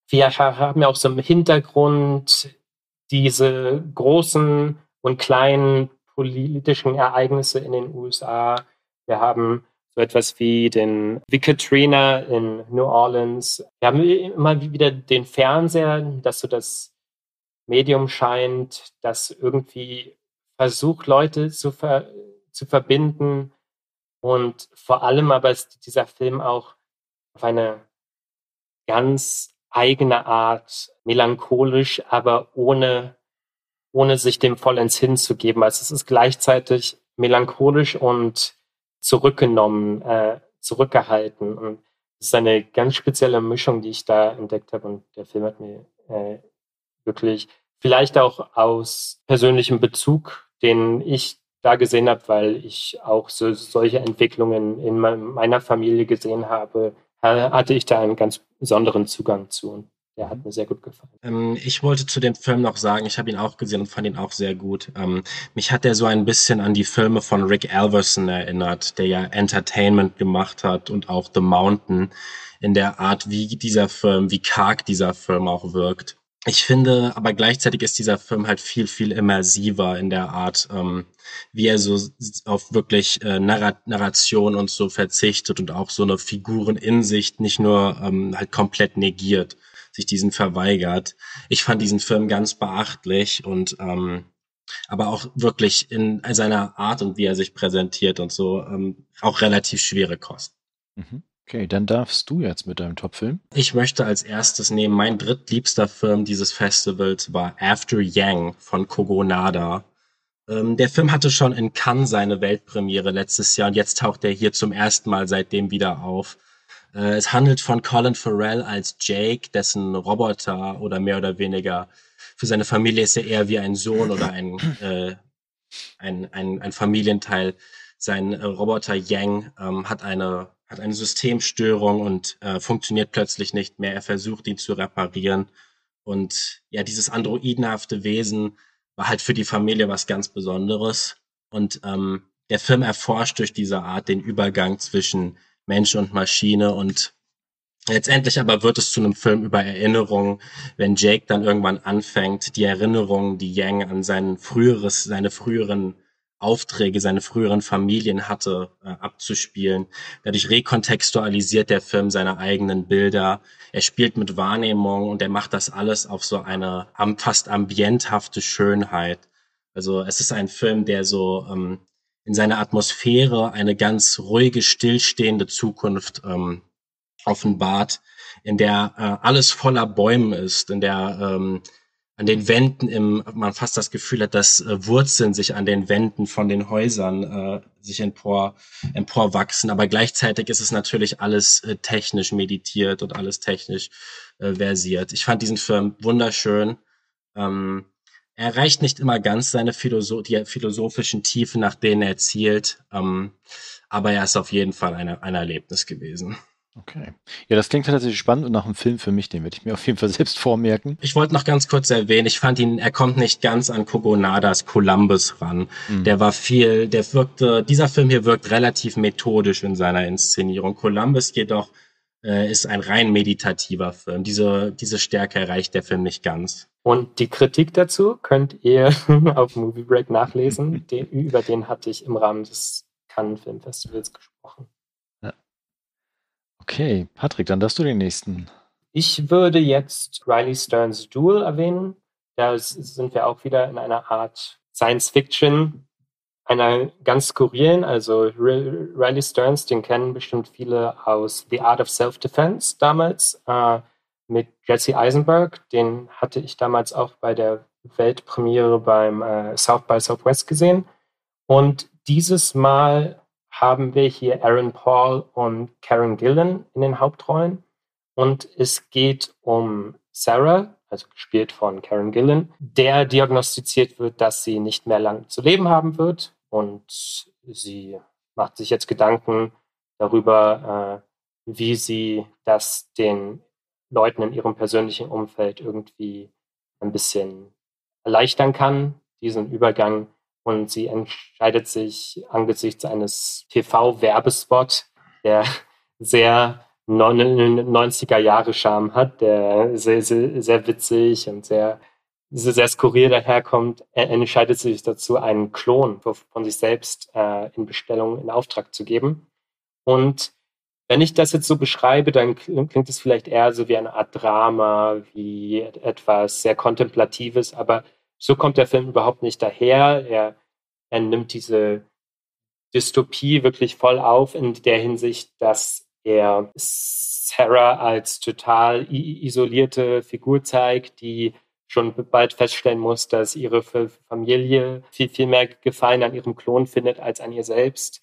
Wir haben ja auch so im Hintergrund diese großen und kleinen politischen Ereignisse in den USA. Wir haben so etwas wie den Katrina in New Orleans. Wir haben immer wieder den Fernseher, dass so das Medium scheint, das irgendwie versucht, Leute zu verbinden. Und vor allem aber ist dieser Film auch auf eine ganz eigene Art melancholisch, aber ohne sich dem vollends hinzugeben. Also es ist gleichzeitig melancholisch und zurückgenommen, zurückgehalten. Und es ist eine ganz spezielle Mischung, die ich da entdeckt habe. Und der Film hat mir wirklich, vielleicht auch aus persönlichem Bezug, den ich da gesehen habe, weil ich auch solche Entwicklungen in meiner Familie gesehen habe, hatte ich da einen ganz besonderen Zugang zu und der hat mir sehr gut gefallen. Ich wollte zu dem Film noch sagen, ich habe ihn auch gesehen und fand ihn auch sehr gut. Mich hat er so ein bisschen an die Filme von Rick Alverson erinnert, der ja Entertainment gemacht hat und auch The Mountain, in der Art, wie dieser Film, wie karg dieser Film auch wirkt. Ich finde, aber gleichzeitig ist dieser Film halt viel, viel immersiver in der Art, wie er so auf wirklich Narration und so verzichtet und auch so eine Figuren in sich nicht nur halt komplett negiert, sich diesen verweigert. Ich fand diesen Film ganz beachtlich und aber auch wirklich in seiner Art und wie er sich präsentiert und so auch relativ schwere Kost. Mhm. Okay, dann darfst du jetzt mit deinem Top-Film. Ich möchte als erstes nehmen, mein drittliebster Film dieses Festivals war After Yang von Kogonada. Der Film hatte schon in Cannes seine Weltpremiere letztes Jahr und jetzt taucht er hier zum ersten Mal seitdem wieder auf. Es handelt von Colin Farrell als Jake, dessen Roboter oder mehr oder weniger für seine Familie ist er eher wie ein Sohn oder ein Familienteil. Sein Roboter Yang hat eine Systemstörung und funktioniert plötzlich nicht mehr. Er versucht, ihn zu reparieren. Und ja, dieses androidenhafte Wesen war halt für die Familie was ganz Besonderes. Und der Film erforscht durch diese Art den Übergang zwischen Mensch und Maschine. Und letztendlich aber wird es zu einem Film über Erinnerungen, wenn Jake dann irgendwann anfängt, die Erinnerungen, die Yang an seine früheren Aufträge, seine früheren Familien hatte, abzuspielen. Dadurch rekontextualisiert der Film seine eigenen Bilder. Er spielt mit Wahrnehmung und er macht das alles auf so eine fast ambienthafte Schönheit. Also es ist ein Film, der so in seiner Atmosphäre eine ganz ruhige, stillstehende Zukunft offenbart, in der alles voller Bäume ist, in der an den Wänden man fast das Gefühl hat, dass Wurzeln sich an den Wänden von den Häusern sich emporwachsen. Aber gleichzeitig ist es natürlich alles technisch meditiert und alles technisch versiert. Ich fand diesen Film wunderschön. Er erreicht nicht immer ganz seine philosophischen Tiefen, nach denen er zielt. Aber er ist auf jeden Fall ein Erlebnis gewesen. Okay. Ja, das klingt tatsächlich spannend und nach einem Film für mich, den werde ich mir auf jeden Fall selbst vormerken. Ich wollte noch ganz kurz erwähnen, ich fand ihn, er kommt nicht ganz an Kogonadas Columbus ran. Mhm. Dieser Film hier wirkt relativ methodisch in seiner Inszenierung. Columbus jedoch ist ein rein meditativer Film. Diese Stärke erreicht der Film nicht ganz. Und die Kritik dazu könnt ihr auf Movie Break nachlesen. Über den hatte ich im Rahmen des Cannes Filmfestivals gesprochen. Ja. Okay, Patrick, dann darfst du den nächsten. Ich würde jetzt Riley Stearns Dual erwähnen. Da sind wir auch wieder in einer Art Science-Fiction, einer ganz skurrilen, also Riley Stearns, den kennen bestimmt viele aus The Art of Self-Defense damals, mit Jesse Eisenberg, den hatte ich damals auch bei der Weltpremiere beim South by Southwest gesehen. Und dieses Mal haben wir hier Aaron Paul und Karen Gillan in den Hauptrollen. Und es geht um Sarah, also gespielt von Karen Gillan, der diagnostiziert wird, dass sie nicht mehr lange zu leben haben wird. Und sie macht sich jetzt Gedanken darüber, wie sie das den Leuten in ihrem persönlichen Umfeld irgendwie ein bisschen erleichtern kann, diesen Übergang. Und sie entscheidet sich angesichts eines TV-Werbespots, der sehr 90er-Jahre-Charme hat, der sehr, sehr, sehr witzig und sehr, sehr, sehr skurril daherkommt, entscheidet sich dazu, einen Klon von sich selbst in Bestellung in Auftrag zu geben. Und wenn ich das jetzt so beschreibe, dann klingt es vielleicht eher so wie eine Art Drama, wie etwas sehr Kontemplatives, aber so kommt der Film überhaupt nicht daher. Er nimmt diese Dystopie wirklich voll auf in der Hinsicht, dass er Sarah als total isolierte Figur zeigt, die schon bald feststellen muss, dass ihre Familie viel, viel mehr Gefallen an ihrem Klon findet als an ihr selbst.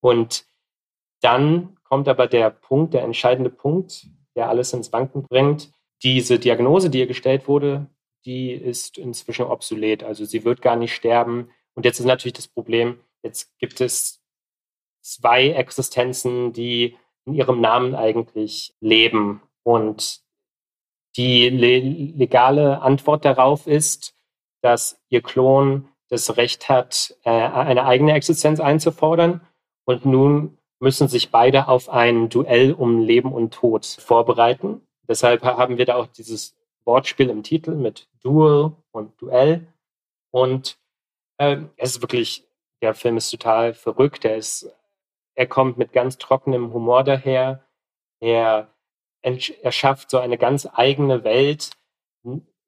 Und dann kommt aber der entscheidende Punkt, der alles ins Wanken bringt. Diese Diagnose, die ihr gestellt wurde, die ist inzwischen obsolet. Also sie wird gar nicht sterben. Und jetzt ist natürlich das Problem, jetzt gibt es 2 Existenzen, die in ihrem Namen eigentlich leben. Und die legale Antwort darauf ist, dass ihr Klon das Recht hat, eine eigene Existenz einzufordern. Und nun müssen sich beide auf ein Duell um Leben und Tod vorbereiten. Deshalb haben wir da auch dieses Wortspiel im Titel mit Duel und Duell. Und es ist wirklich, der Film ist total verrückt. Er kommt mit ganz trockenem Humor daher. Er schafft so eine ganz eigene Welt,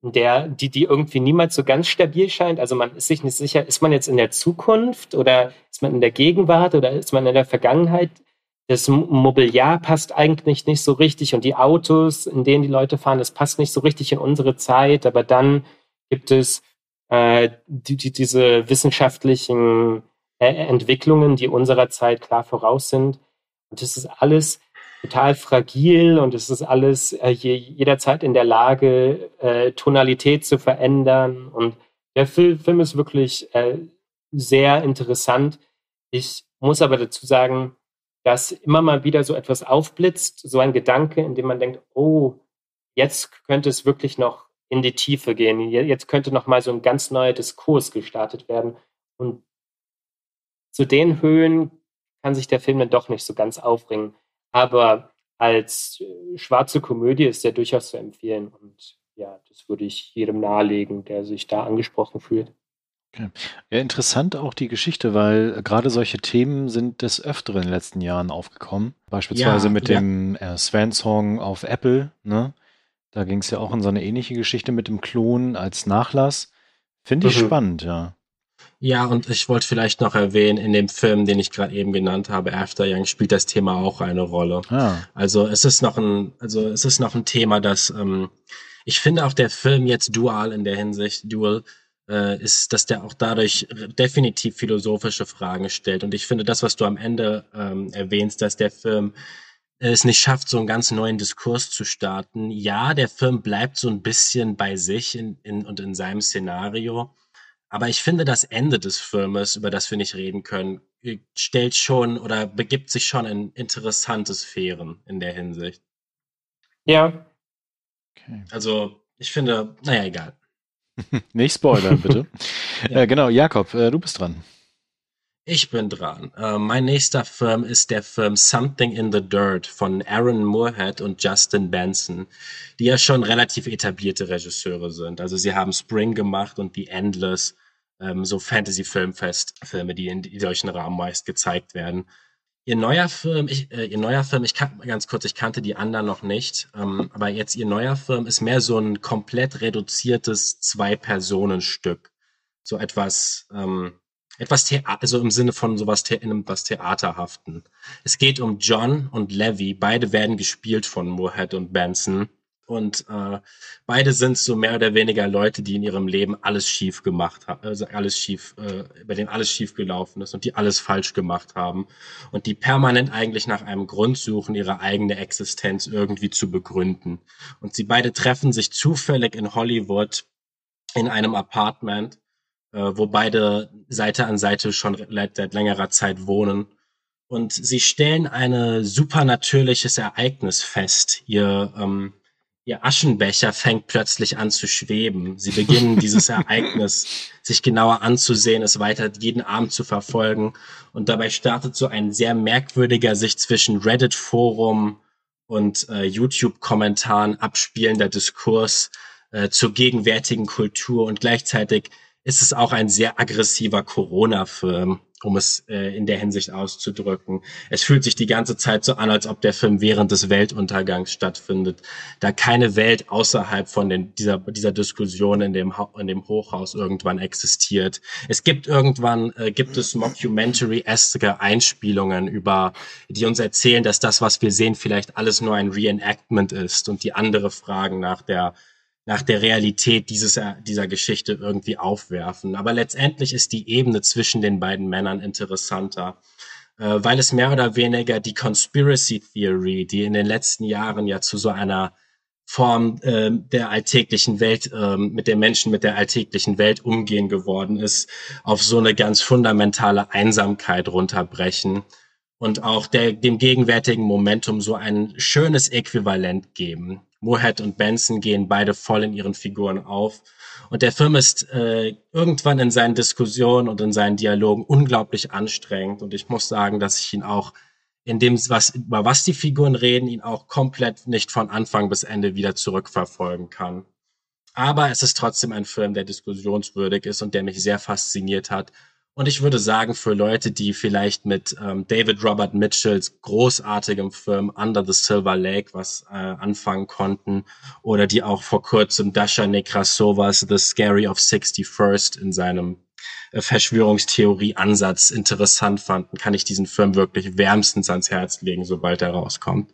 die irgendwie niemals so ganz stabil scheint. Also man ist sich nicht sicher, ist man jetzt in der Zukunft oder ist man in der Gegenwart oder ist man in der Vergangenheit? Das Mobiliar passt eigentlich nicht so richtig und die Autos, in denen die Leute fahren, das passt nicht so richtig in unsere Zeit. Aber dann gibt es diese wissenschaftlichen Entwicklungen, die unserer Zeit klar voraus sind. Und das ist alles total fragil und es ist alles jederzeit in der Lage, Tonalität zu verändern. Und der Film ist wirklich sehr interessant. Ich muss aber dazu sagen, dass immer mal wieder so etwas aufblitzt, so ein Gedanke, in dem man denkt, oh, jetzt könnte es wirklich noch in die Tiefe gehen. Jetzt könnte noch mal so ein ganz neuer Diskurs gestartet werden. Und zu den Höhen kann sich der Film dann doch nicht so ganz aufringen. Aber als schwarze Komödie ist er durchaus zu empfehlen. Und ja, das würde ich jedem nahelegen, der sich da angesprochen fühlt. Okay. Ja, interessant auch die Geschichte, weil gerade solche Themen sind des Öfteren in den letzten Jahren aufgekommen. Beispielsweise dem Swan-Song auf Apple. Ne? Da ging es ja auch in so eine ähnliche Geschichte mit dem Klon als Nachlass. Finde ich spannend, ja. Ja, und ich wollte vielleicht noch erwähnen, in dem Film, den ich gerade eben genannt habe, After Yang, spielt das Thema auch eine Rolle. Ah. Also es ist noch ein Thema, das ich finde auch der Film jetzt dual in der Hinsicht, ist, dass der auch dadurch definitiv philosophische Fragen stellt. Und ich finde das, was du am Ende erwähnst, dass der Film es nicht schafft, so einen ganz neuen Diskurs zu starten. Ja, der Film bleibt so ein bisschen bei sich und in seinem Szenario. Aber ich finde, das Ende des Filmes, über das wir nicht reden können, stellt schon oder begibt sich schon in interessante Sphären in der Hinsicht. Ja. Okay. Also, ich finde, naja, egal. Nicht spoilern, bitte. Ja. Genau, Jakob, du bist dran. Ich bin dran. Mein nächster Film ist der Film Something in the Dirt von Aaron Moorhead und Justin Benson, die ja schon relativ etablierte Regisseure sind. Also sie haben Spring gemacht und The Endless, so Fantasy-Filmfest-Filme, die in solchen Rahmen meist gezeigt werden. Ich kannte die anderen noch nicht, aber jetzt ihr neuer Film ist mehr so ein komplett reduziertes Zwei-Personen-Stück. So etwas Theater, also im Sinne von sowas in was Theaterhaften. Es geht um John und Levi, beide werden gespielt von Moorhead und Benson und beide sind so mehr oder weniger Leute, die in ihrem Leben alles schief gemacht haben, also bei denen alles schief gelaufen ist und die alles falsch gemacht haben und die permanent eigentlich nach einem Grund suchen, ihre eigene Existenz irgendwie zu begründen. Und sie beide treffen sich zufällig in Hollywood in einem Apartment, wo beide Seite an Seite schon seit längerer Zeit wohnen. Und sie stellen ein supernatürliches Ereignis fest. Ihr Aschenbecher fängt plötzlich an zu schweben. Sie beginnen dieses Ereignis sich genauer anzusehen, es weiter jeden Abend zu verfolgen. Und dabei startet so ein sehr merkwürdiger, sich zwischen Reddit-Forum und YouTube-Kommentaren abspielender Diskurs zur gegenwärtigen Kultur. Und gleichzeitig ist es auch ein sehr aggressiver Corona-Film, um es in der Hinsicht auszudrücken. Es fühlt sich die ganze Zeit so an, als ob der Film während des Weltuntergangs stattfindet, da keine Welt außerhalb von dieser Diskussion in dem Hochhaus irgendwann existiert. Es gibt gibt es Mockumentary-esque Einspielungen die uns erzählen, dass das, was wir sehen, vielleicht alles nur ein Reenactment ist und die andere Fragen nach der Realität dieser Geschichte irgendwie aufwerfen. Aber letztendlich ist die Ebene zwischen den beiden Männern interessanter, weil es mehr oder weniger die Conspiracy Theory, die in den letzten Jahren ja zu so einer Form der alltäglichen Welt, mit den Menschen mit der alltäglichen Welt umgehen geworden ist, auf so eine ganz fundamentale Einsamkeit runterbrechen und auch dem gegenwärtigen Momentum so ein schönes Äquivalent geben. Moorhead und Benson gehen beide voll in ihren Figuren auf. Und der Film ist irgendwann in seinen Diskussionen und in seinen Dialogen unglaublich anstrengend. Und ich muss sagen, dass ich ihn auch in dem, über was die Figuren reden, ihn auch komplett nicht von Anfang bis Ende wieder zurückverfolgen kann. Aber es ist trotzdem ein Film, der diskussionswürdig ist und der mich sehr fasziniert hat. Und ich würde sagen, für Leute, die vielleicht mit David Robert Mitchells großartigem Film Under the Silver Lake was anfangen konnten oder die auch vor kurzem Dasha Nekrasovas The Scary of 61st in seinem Verschwörungstheorie-Ansatz interessant fanden, kann ich diesen Film wirklich wärmstens ans Herz legen, sobald er rauskommt.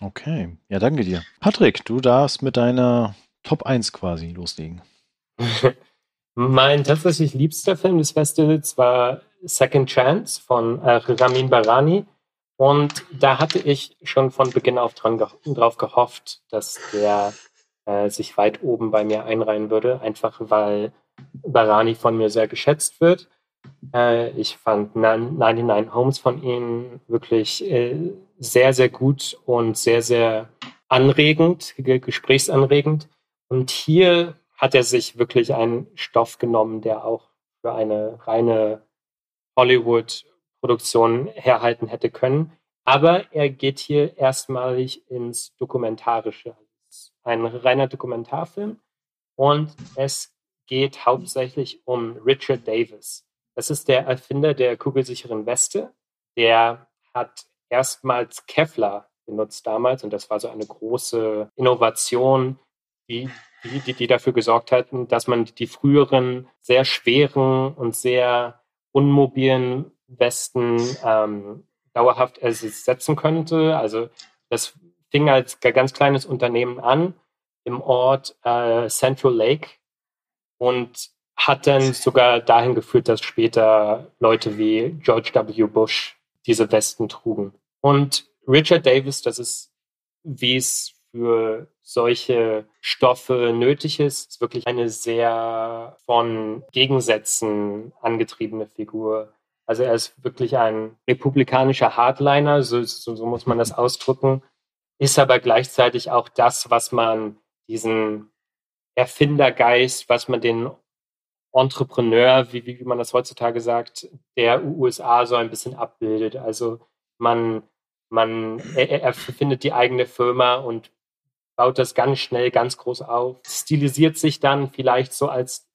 Okay, ja, danke dir. Patrick, du darfst mit deiner Top 1 quasi loslegen. Mein tatsächlich liebster Film des Festivals war Second Chance von Ramin Barani. Und da hatte ich schon von Beginn auf drauf gehofft, dass der sich weit oben bei mir einreihen würde, einfach weil Barani von mir sehr geschätzt wird. Ich fand 99 Homes von ihm wirklich sehr, sehr gut und sehr, sehr anregend, gesprächsanregend. Und hier hat er sich wirklich einen Stoff genommen, der auch für eine reine Hollywood-Produktion herhalten hätte können. Aber er geht hier erstmalig ins Dokumentarische. Ein reiner Dokumentarfilm. Und es geht hauptsächlich um Richard Davis. Das ist der Erfinder der kugelsicheren Weste. Der hat erstmals Kevlar benutzt damals. Und das war so eine große Innovation, die dafür gesorgt hatten, dass man die früheren sehr schweren und sehr unmobilen Westen dauerhaft ersetzen könnte. Also das fing als ganz kleines Unternehmen an im Ort Central Lake und hat dann sogar dahin geführt, dass später Leute wie George W. Bush diese Westen trugen. Und Richard Davis, das ist, wie es für solche Stoffe nötig ist, ist wirklich eine sehr von Gegensätzen angetriebene Figur. Also er ist wirklich ein republikanischer Hardliner, so muss man das ausdrücken, ist aber gleichzeitig auch das, was man diesen Erfindergeist, was man den Entrepreneur, wie man das heutzutage sagt, der USA so ein bisschen abbildet. Also er findet die eigene Firma und baut das ganz schnell, ganz groß auf, stilisiert sich dann vielleicht so als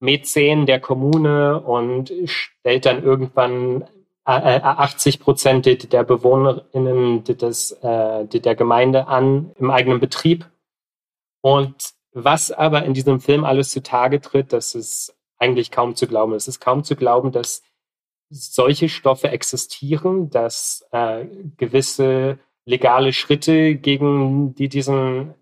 Mäzen der Kommune und stellt dann irgendwann 80% der BewohnerInnen der Gemeinde an im eigenen Betrieb. Und was aber in diesem Film alles zutage tritt, das ist eigentlich kaum zu glauben. Es ist kaum zu glauben, dass solche Stoffe existieren, dass gewisse legale Schritte gegen diesen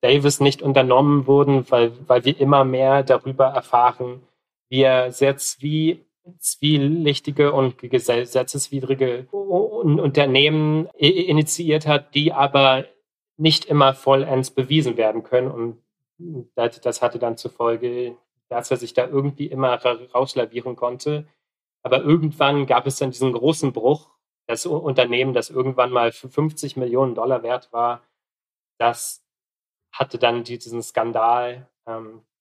Davis nicht unternommen wurden, weil wir immer mehr darüber erfahren, wie er sehr zwielichtige und gesetzeswidrige Unternehmen initiiert hat, die aber nicht immer vollends bewiesen werden können. Und das hatte dann zur Folge, dass er sich da irgendwie immer rauslavieren konnte. Aber irgendwann gab es dann diesen großen Bruch. Das Unternehmen, das irgendwann mal $50 Millionen wert war, das hatte dann diesen Skandal,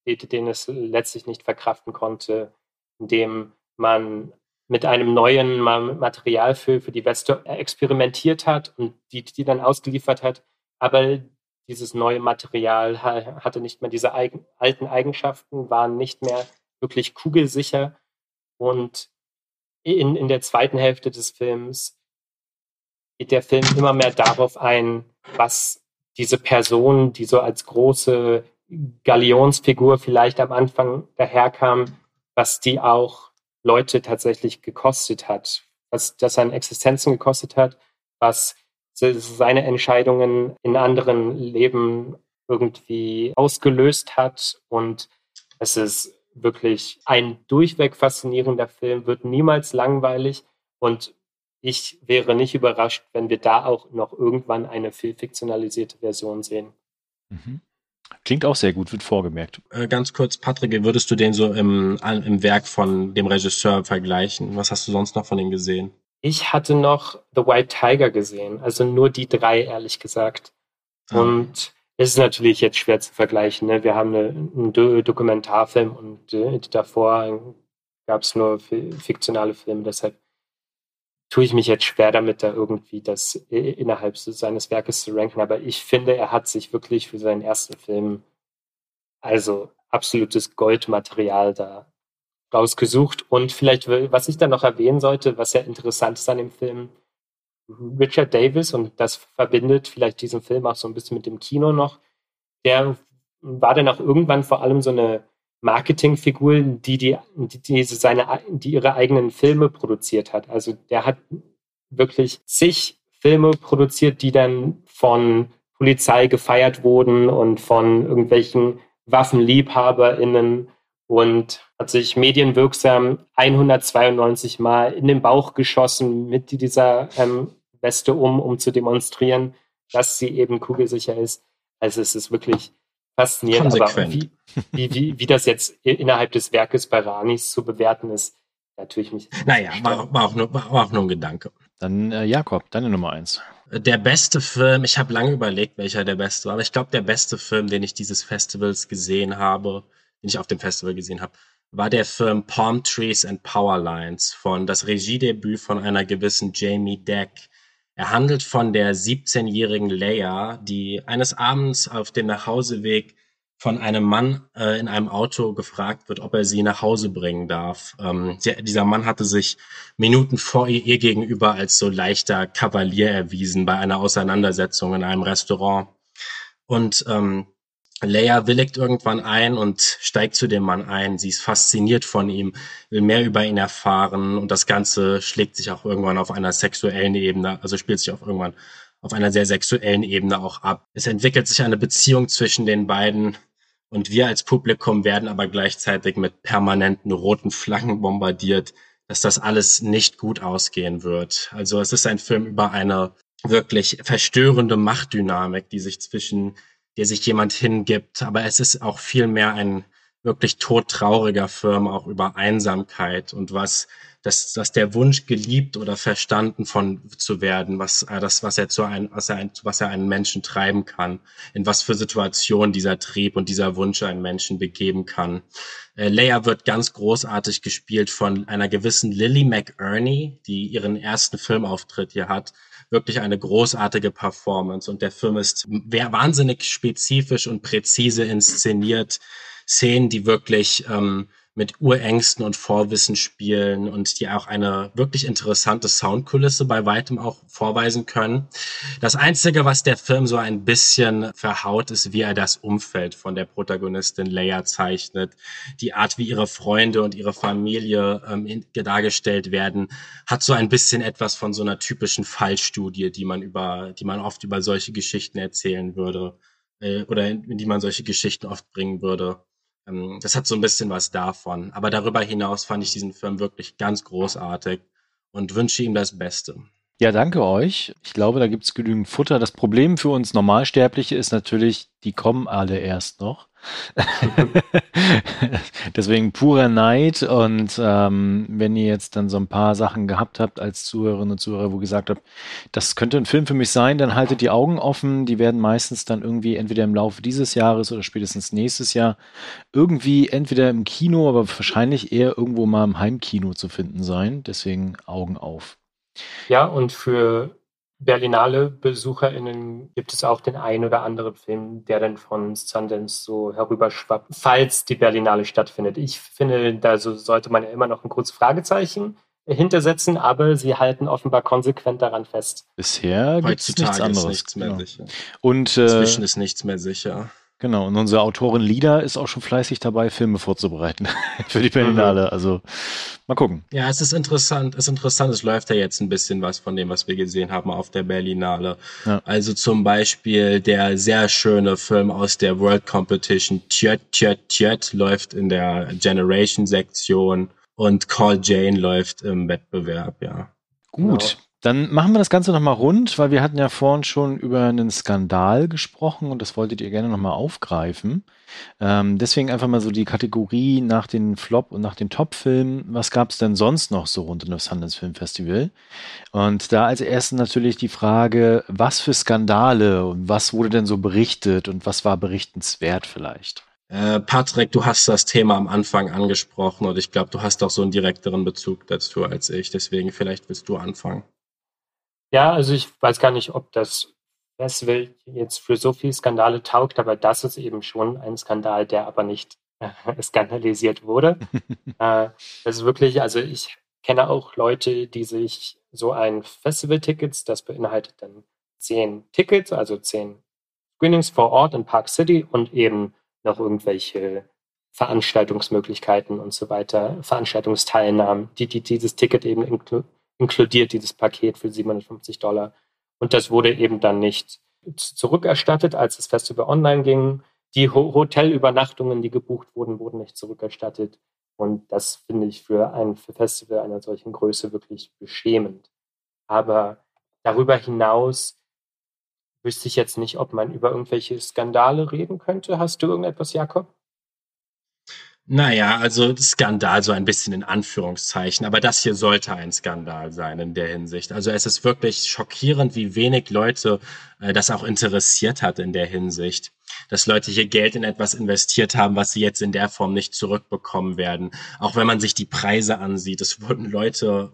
den es letztlich nicht verkraften konnte, indem man mit einem neuen Material für die Weste experimentiert hat und die dann ausgeliefert hat. Aber dieses neue Material hatte nicht mehr diese alten Eigenschaften, war nicht mehr wirklich kugelsicher. Und in der zweiten Hälfte des Films geht der Film immer mehr darauf ein, was diese Person, die so als große Galionsfigur vielleicht am Anfang daherkam, was die auch Leute tatsächlich gekostet hat, was das an Existenzen gekostet hat, was seine Entscheidungen in anderen Leben irgendwie ausgelöst hat. Und es ist wirklich ein durchweg faszinierender Film, wird niemals langweilig. Und ich wäre nicht überrascht, wenn wir da auch noch irgendwann eine fiktionalisierte Version sehen. Mhm. Klingt auch sehr gut, wird vorgemerkt. Ganz kurz, Patrick, würdest du den so im Werk von dem Regisseur vergleichen? Was hast du sonst noch von ihm gesehen? Ich hatte noch The White Tiger gesehen, also nur die drei, ehrlich gesagt. Ah. Und es ist natürlich jetzt schwer zu vergleichen. Ne? Wir haben einen Dokumentarfilm und davor gab es nur fiktionale Filme. Deshalb tue ich mich jetzt schwer damit, da irgendwie das innerhalb seines Werkes zu ranken. Aber ich finde, er hat sich wirklich für seinen ersten Film also absolutes Goldmaterial da rausgesucht. Und vielleicht, was ich dann noch erwähnen sollte, was ja interessant ist an dem Film, Richard Davis, und das verbindet vielleicht diesen Film auch so ein bisschen mit dem Kino noch, der war dann auch irgendwann vor allem so eine Marketingfigur, die ihre eigenen Filme produziert hat. Also der hat wirklich zig Filme produziert, die dann von Polizei gefeiert wurden und von irgendwelchen WaffenliebhaberInnen, und hat sich medienwirksam 192 Mal in den Bauch geschossen mit dieser Weste, um zu demonstrieren, dass sie eben kugelsicher ist. Also es ist wirklich faszinierend. Konsequent. Aber wie das jetzt innerhalb des Werkes bei Ranis zu bewerten ist, natürlich nicht. Naja, war auch nur ein Gedanke. Dann Jakob, deine Nummer 1. Der beste Film, ich habe lange überlegt, welcher der beste war, aber ich glaube, der beste Film, den ich dieses Festivals gesehen habe, den ich auf dem Festival gesehen habe, war der Film Palm Trees and Power Lines, das Regiedebüt von einer gewissen Jamie Deck. Er handelt von der 17-jährigen Leia, die eines Abends auf dem Nachhauseweg von einem Mann in einem Auto gefragt wird, ob er sie nach Hause bringen darf. Dieser Mann hatte sich Minuten vor ihr gegenüber als so leichter Kavalier erwiesen bei einer Auseinandersetzung in einem Restaurant. Und Leia willigt irgendwann ein und steigt zu dem Mann ein. Sie ist fasziniert von ihm, will mehr über ihn erfahren, und das Ganze schlägt sich auch irgendwann auf einer sexuellen Ebene, also spielt sich auch irgendwann auf einer sehr sexuellen Ebene auch ab. Es entwickelt sich eine Beziehung zwischen den beiden, und wir als Publikum werden aber gleichzeitig mit permanenten roten Flaggen bombardiert, dass das alles nicht gut ausgehen wird. Also es ist ein Film über eine wirklich verstörende Machtdynamik, die sich zwischen der sich jemand hingibt. Aber es ist auch viel mehr ein wirklich todtrauriger Film, auch über Einsamkeit und was, dass der Wunsch geliebt oder verstanden von zu werden, was er einen Menschen treiben kann, in was für Situationen dieser Trieb und dieser Wunsch einen Menschen begeben kann. Leia wird ganz großartig gespielt von einer gewissen Lily McErnie, die ihren ersten Filmauftritt hier hat. Wirklich eine großartige Performance, und der Film ist wahnsinnig spezifisch und präzise inszeniert. Szenen, die wirklich mit Urängsten und Vorwissen spielen und die auch eine wirklich interessante Soundkulisse bei weitem auch vorweisen können. Das Einzige, was der Film so ein bisschen verhaut, ist, wie er das Umfeld von der Protagonistin Leia zeichnet. Die Art, wie ihre Freunde und ihre Familie dargestellt werden, hat so ein bisschen etwas von so einer typischen Fallstudie, die man oft über solche Geschichten erzählen würde oder in die man solche Geschichten oft bringen würde. Das hat so ein bisschen was davon. Aber darüber hinaus fand ich diesen Film wirklich ganz großartig und wünsche ihm das Beste. Ja, danke euch. Ich glaube, da gibt es genügend Futter. Das Problem für uns Normalsterbliche ist natürlich, die kommen alle erst noch. Deswegen purer Neid. Und wenn ihr jetzt dann so ein paar Sachen gehabt habt als Zuhörerinnen und Zuhörer, wo gesagt habt, das könnte ein Film für mich sein, dann haltet die Augen offen. Die werden meistens dann irgendwie entweder im Laufe dieses Jahres oder spätestens nächstes Jahr irgendwie entweder im Kino, aber wahrscheinlich eher irgendwo mal im Heimkino zu finden sein. Deswegen Augen auf. Ja, und für Berlinale BesucherInnen gibt es auch den ein oder anderen Film, der dann von Sundance so herüberschwappt, falls die Berlinale stattfindet. Ich finde, da sollte man ja immer noch ein kurzes Fragezeichen hintersetzen, aber sie halten offenbar konsequent daran fest. Bisher gibt es nichts anderes. Nichts mehr sicher. Und, inzwischen ist nichts mehr sicher. Genau, und unsere Autorin Lida ist auch schon fleißig dabei, Filme vorzubereiten für die Berlinale. Also mal gucken. Ja, es ist interessant. Es läuft ja jetzt ein bisschen was von dem, was wir gesehen haben auf der Berlinale. Ja. Also zum Beispiel der sehr schöne Film aus der World Competition Tjöt läuft in der Generation-Sektion und Call Jane läuft im Wettbewerb, ja. Gut. Genau. Dann machen wir das Ganze nochmal rund, weil wir hatten ja vorhin schon über einen Skandal gesprochen und das wolltet ihr gerne nochmal aufgreifen. Deswegen einfach mal so die Kategorie nach den Flop- und nach den Top-Filmen. Was gab es denn sonst noch so rund um das Sundance Film Festival? Und da als erstes natürlich die Frage, was für Skandale und was wurde denn so berichtet und was war berichtenswert vielleicht? Patrick, du hast das Thema am Anfang angesprochen und ich glaube, du hast auch so einen direkteren Bezug dazu als ich. Deswegen vielleicht willst du anfangen. Ja, also ich weiß gar nicht, ob das Festival jetzt für so viele Skandale taugt, aber das ist eben schon ein Skandal, der aber nicht skandalisiert wurde. Das ist wirklich, also ich kenne auch Leute, die sich so ein Festival-Tickets, das beinhaltet dann 10 Tickets, also 10 Screenings vor Ort in Park City und eben noch irgendwelche Veranstaltungsmöglichkeiten und so weiter, Veranstaltungsteilnahmen, die dieses Ticket eben inkludiert, dieses Paket für $750. Und das wurde eben dann nicht zurückerstattet, als das Festival online ging. Die Hotelübernachtungen, die gebucht wurden, wurden nicht zurückerstattet. Und das finde ich für ein Festival einer solchen Größe wirklich beschämend. Aber darüber hinaus wüsste ich jetzt nicht, ob man über irgendwelche Skandale reden könnte. Hast du irgendetwas, Jakob? Naja, also Skandal so ein bisschen in Anführungszeichen, aber das hier sollte ein Skandal sein in der Hinsicht. Also es ist wirklich schockierend, wie wenig Leute das auch interessiert hat in der Hinsicht, dass Leute hier Geld in etwas investiert haben, was sie jetzt in der Form nicht zurückbekommen werden. Auch wenn man sich die Preise ansieht, es wurden Leute,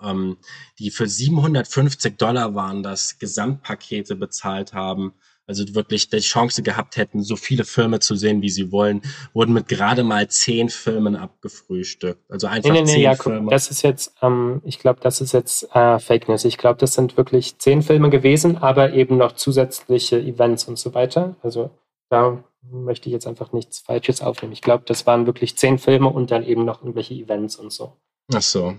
die für $750 waren, das Gesamtpakete bezahlt haben, also wirklich die Chance gehabt hätten, so viele Filme zu sehen, wie sie wollen, wurden mit gerade mal 10 Filmen abgefrühstückt. Also einfach 10 Jakob, Filme. Das ist jetzt, ich glaube, das ist jetzt Fake News. Ich glaube, das sind wirklich 10 Filme gewesen, aber eben noch zusätzliche Events und so weiter. Also da möchte ich jetzt einfach nichts Falsches aufnehmen. Ich glaube, das waren wirklich 10 Filme und dann eben noch irgendwelche Events und so. Ach so.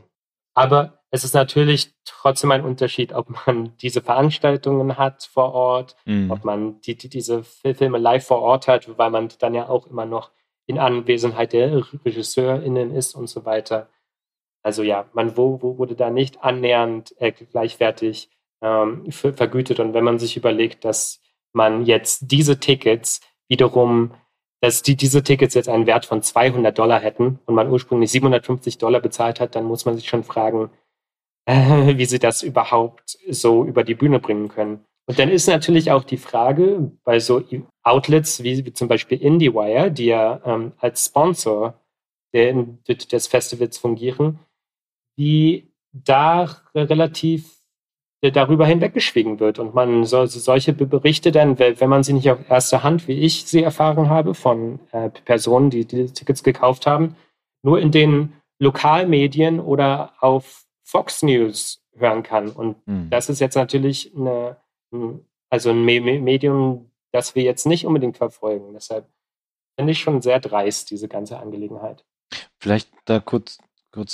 Aber es ist natürlich trotzdem ein Unterschied, ob man diese Veranstaltungen hat vor Ort, ob man diese Filme live vor Ort hat, weil man dann ja auch immer noch in Anwesenheit der RegisseurInnen ist und so weiter. Also ja, man wurde da nicht annähernd gleichwertig vergütet. Und wenn man sich überlegt, dass man jetzt diese Tickets wiederum, dass diese Tickets jetzt einen Wert von $200 hätten und man ursprünglich $750 bezahlt hat, dann muss man sich schon fragen, wie sie das überhaupt so über die Bühne bringen können. Und dann ist natürlich auch die Frage, bei so Outlets wie zum Beispiel IndieWire, die ja als Sponsor des Festivals fungieren, die da relativ darüber hinweggeschwiegen wird. Und man solche Berichte dann, wenn man sie nicht auf erster Hand, wie ich sie erfahren habe, von Personen, die die Tickets gekauft haben, nur in den Lokalmedien oder auf Fox News hören kann. Und das ist jetzt natürlich ein Medium, das wir jetzt nicht unbedingt verfolgen. Deshalb finde ich schon sehr dreist, diese ganze Angelegenheit. Vielleicht da kurz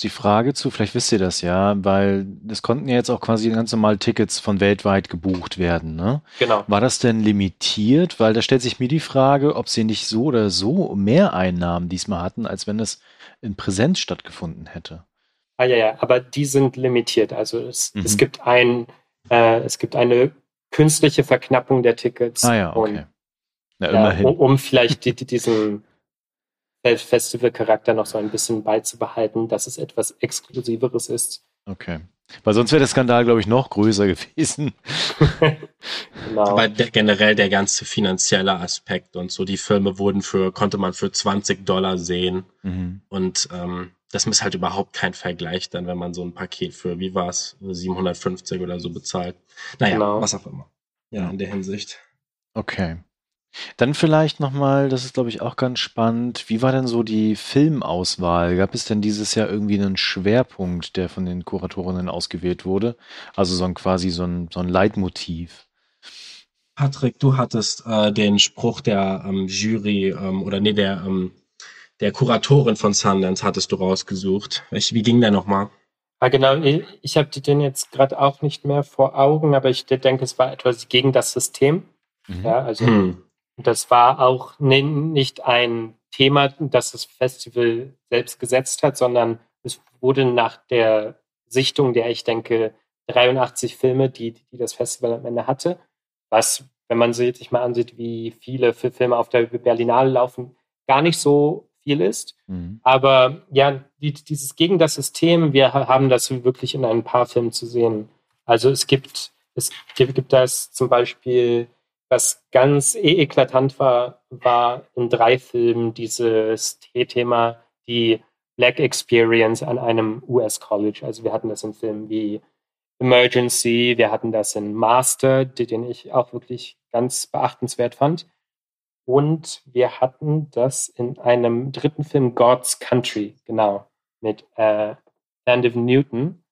die Frage zu, vielleicht wisst ihr das ja, weil es konnten ja jetzt auch quasi ganz normal Tickets von weltweit gebucht werden, ne? Genau. War das denn limitiert? Weil da stellt sich mir die Frage, ob sie nicht so oder so mehr Einnahmen diesmal hatten, als wenn das in Präsenz stattgefunden hätte. Ah ja, aber die sind limitiert. Also es gibt eine künstliche Verknappung der Tickets. Ah ja, okay. Und, na, immerhin. Um vielleicht diesen Festival-Charakter noch so ein bisschen beizubehalten, dass es etwas Exklusiveres ist. Okay. Weil sonst wäre der Skandal, glaube ich, noch größer gewesen. Genau. Aber generell der ganze finanzielle Aspekt und so, die Filme konnte man für $20 sehen. Mhm. Und das ist halt überhaupt kein Vergleich dann, wenn man so ein Paket für, wie war es, 750 oder so bezahlt. Naja, genau. Was auch immer. Ja, in der Hinsicht. Okay. Dann vielleicht nochmal, das ist, glaube ich, auch ganz spannend, wie war denn so die Filmauswahl? Gab es denn dieses Jahr irgendwie einen Schwerpunkt, der von den Kuratorinnen ausgewählt wurde? Also so ein Leitmotiv. Patrick, du hattest den Spruch der Jury, der Kuratorin von Sundance hattest du rausgesucht. Wie ging der nochmal? Ah, genau, ich habe den jetzt gerade auch nicht mehr vor Augen, aber ich denke, es war etwas gegen das System. Mhm. Ja, also... Das war auch nicht ein Thema, das das Festival selbst gesetzt hat, sondern es wurde nach der Sichtung der, ich denke, 83 Filme, die das Festival am Ende hatte, was, wenn man sich mal ansieht, wie viele Filme auf der Berlinale laufen, gar nicht so viel ist. Mhm. Aber ja, dieses gegen das System, wir haben das wirklich in ein paar Filmen zu sehen. Also es gibt das zum Beispiel... Was ganz eklatant war in 3 Filmen dieses Thema, die Black Experience an einem US-College. Also wir hatten das in Filmen wie Emergency, wir hatten das in Master, den ich auch wirklich ganz beachtenswert fand. Und wir hatten das in einem dritten Film, God's Country, genau, mit Sandive Newton,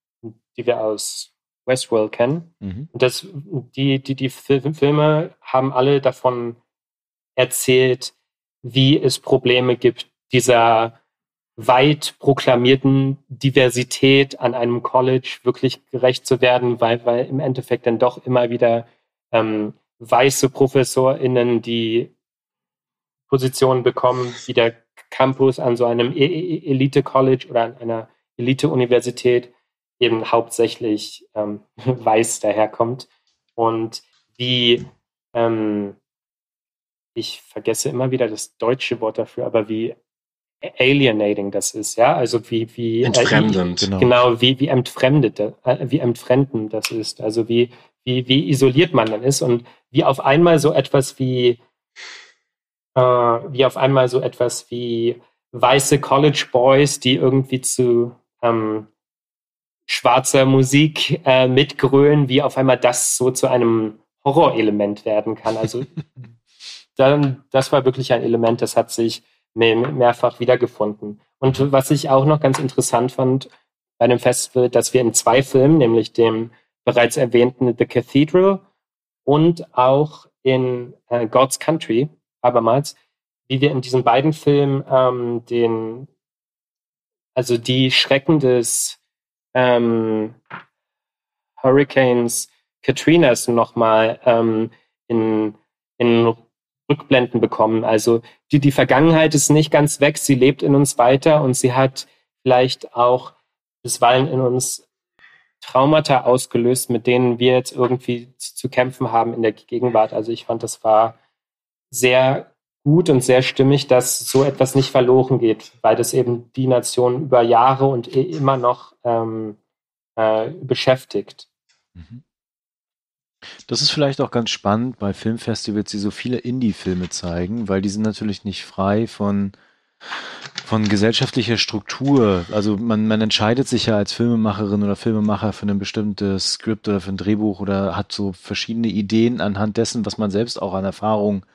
die wir aus Westworld kennen. Mhm. Und die Filme haben alle davon erzählt, wie es Probleme gibt, dieser weit proklamierten Diversität an einem College wirklich gerecht zu werden, weil im Endeffekt dann doch immer wieder weiße ProfessorInnen die Position bekommen, wie der Campus an so einem Elite-College oder an einer Elite-Universität eben hauptsächlich weiß daherkommt und wie, ich vergesse immer wieder das deutsche Wort dafür, aber wie alienating das ist, ja, also wie entfremdend, genau, wie entfremdend das ist, also wie isoliert man dann ist und wie auf einmal so etwas wie weiße College Boys, die irgendwie zu schwarzer Musik mitgrölen, wie auf einmal das so zu einem Horrorelement werden kann. Also das war wirklich ein Element, das hat sich mehrfach wiedergefunden. Und was ich auch noch ganz interessant fand bei dem Festival, dass wir in 2 Filmen, nämlich dem bereits erwähnten The Cathedral und auch in God's Country, abermals, wie wir in diesen beiden Filmen die Schrecken des Hurricanes Katrinas nochmal in Rückblenden bekommen. Also die Vergangenheit ist nicht ganz weg, sie lebt in uns weiter und sie hat vielleicht auch bisweilen in uns Traumata ausgelöst, mit denen wir jetzt irgendwie zu kämpfen haben in der Gegenwart. Also ich fand, das war sehr gut und sehr stimmig, dass so etwas nicht verloren geht, weil das eben die Nation über Jahre und immer noch beschäftigt. Das ist vielleicht auch ganz spannend bei Filmfestivals, die so viele Indie-Filme zeigen, weil die sind natürlich nicht frei von gesellschaftlicher Struktur. Also man entscheidet sich ja als Filmemacherin oder Filmemacher für ein bestimmtes Skript oder für ein Drehbuch oder hat so verschiedene Ideen anhand dessen, was man selbst auch an Erfahrung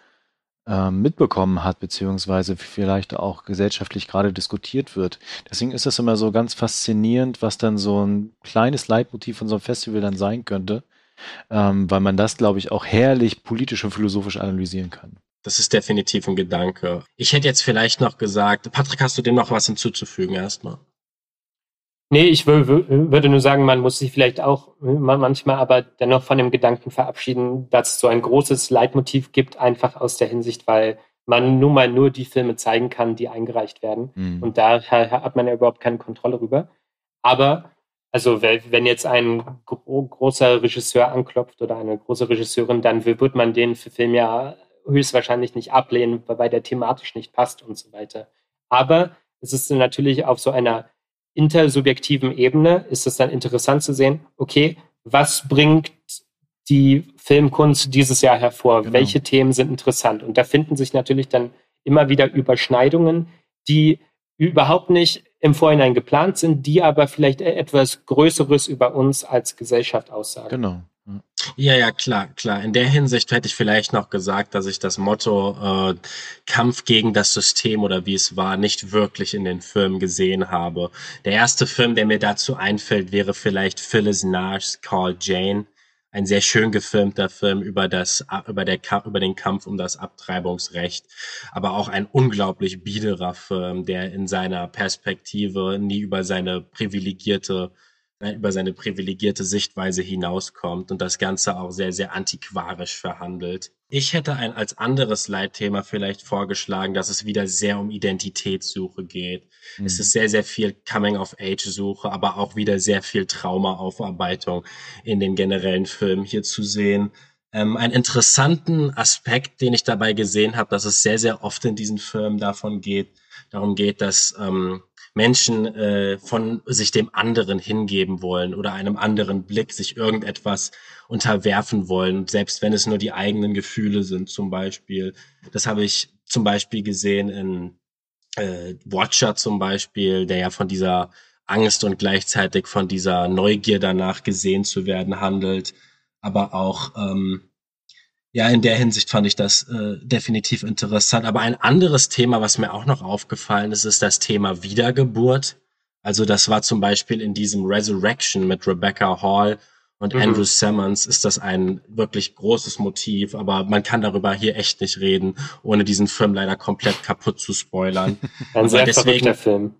mitbekommen hat, beziehungsweise vielleicht auch gesellschaftlich gerade diskutiert wird. Deswegen ist das immer so ganz faszinierend, was dann so ein kleines Leitmotiv von so einem Festival dann sein könnte, weil man das, glaube ich, auch herrlich politisch und philosophisch analysieren kann. Das ist definitiv ein Gedanke. Ich hätte jetzt vielleicht noch gesagt, Patrick, hast du dem noch was hinzuzufügen erstmal? Nee, ich würde nur sagen, man muss sich vielleicht auch manchmal aber dennoch von dem Gedanken verabschieden, dass es so ein großes Leitmotiv gibt, einfach aus der Hinsicht, weil man nun mal nur die Filme zeigen kann, die eingereicht werden. Mhm. Und da hat man ja überhaupt keine Kontrolle darüber. Aber also wenn jetzt ein großer Regisseur anklopft oder eine große Regisseurin, dann wird man den Film ja höchstwahrscheinlich nicht ablehnen, weil der thematisch nicht passt und so weiter. Aber es ist natürlich auf so einer intersubjektiven Ebene ist es dann interessant zu sehen, okay, was bringt die Filmkunst dieses Jahr hervor? Genau. Welche Themen sind interessant? Und da finden sich natürlich dann immer wieder Überschneidungen, die überhaupt nicht im Vorhinein geplant sind, die aber vielleicht etwas Größeres über uns als Gesellschaft aussagen. Genau. Ja, klar. In der Hinsicht hätte ich vielleicht noch gesagt, dass ich das Motto Kampf gegen das System oder wie es war, nicht wirklich in den Filmen gesehen habe. Der erste Film, der mir dazu einfällt, wäre vielleicht Phyllis Nasch's Call Jane. Ein sehr schön gefilmter Film über den Kampf um das Abtreibungsrecht, aber auch ein unglaublich biederer Film, der in seiner Perspektive nie über seine privilegierte Sichtweise hinauskommt und das Ganze auch sehr, sehr antiquarisch verhandelt. Ich hätte als anderes Leitthema vielleicht vorgeschlagen, dass es wieder sehr um Identitätssuche geht. Mhm. Es ist sehr, sehr viel Coming-of-Age-Suche, aber auch wieder sehr viel Trauma-Aufarbeitung in den generellen Filmen hier zu sehen. Einen interessanten Aspekt, den ich dabei gesehen habe, dass es sehr, sehr oft in diesen Filmen darum geht, dass Menschen von sich dem anderen hingeben wollen oder einem anderen Blick sich irgendetwas unterwerfen wollen, selbst wenn es nur die eigenen Gefühle sind zum Beispiel. Das habe ich zum Beispiel gesehen in Watcher zum Beispiel, der ja von dieser Angst und gleichzeitig von dieser Neugier danach gesehen zu werden handelt, aber auch in der Hinsicht fand ich das definitiv interessant. Aber ein anderes Thema, was mir auch noch aufgefallen ist, ist das Thema Wiedergeburt. Also das war zum Beispiel in diesem Resurrection mit Rebecca Hall und Andrew Sammons ist das ein wirklich großes Motiv. Aber man kann darüber hier echt nicht reden, ohne diesen Film leider komplett kaputt zu spoilern. Ein sehr verrückter Film.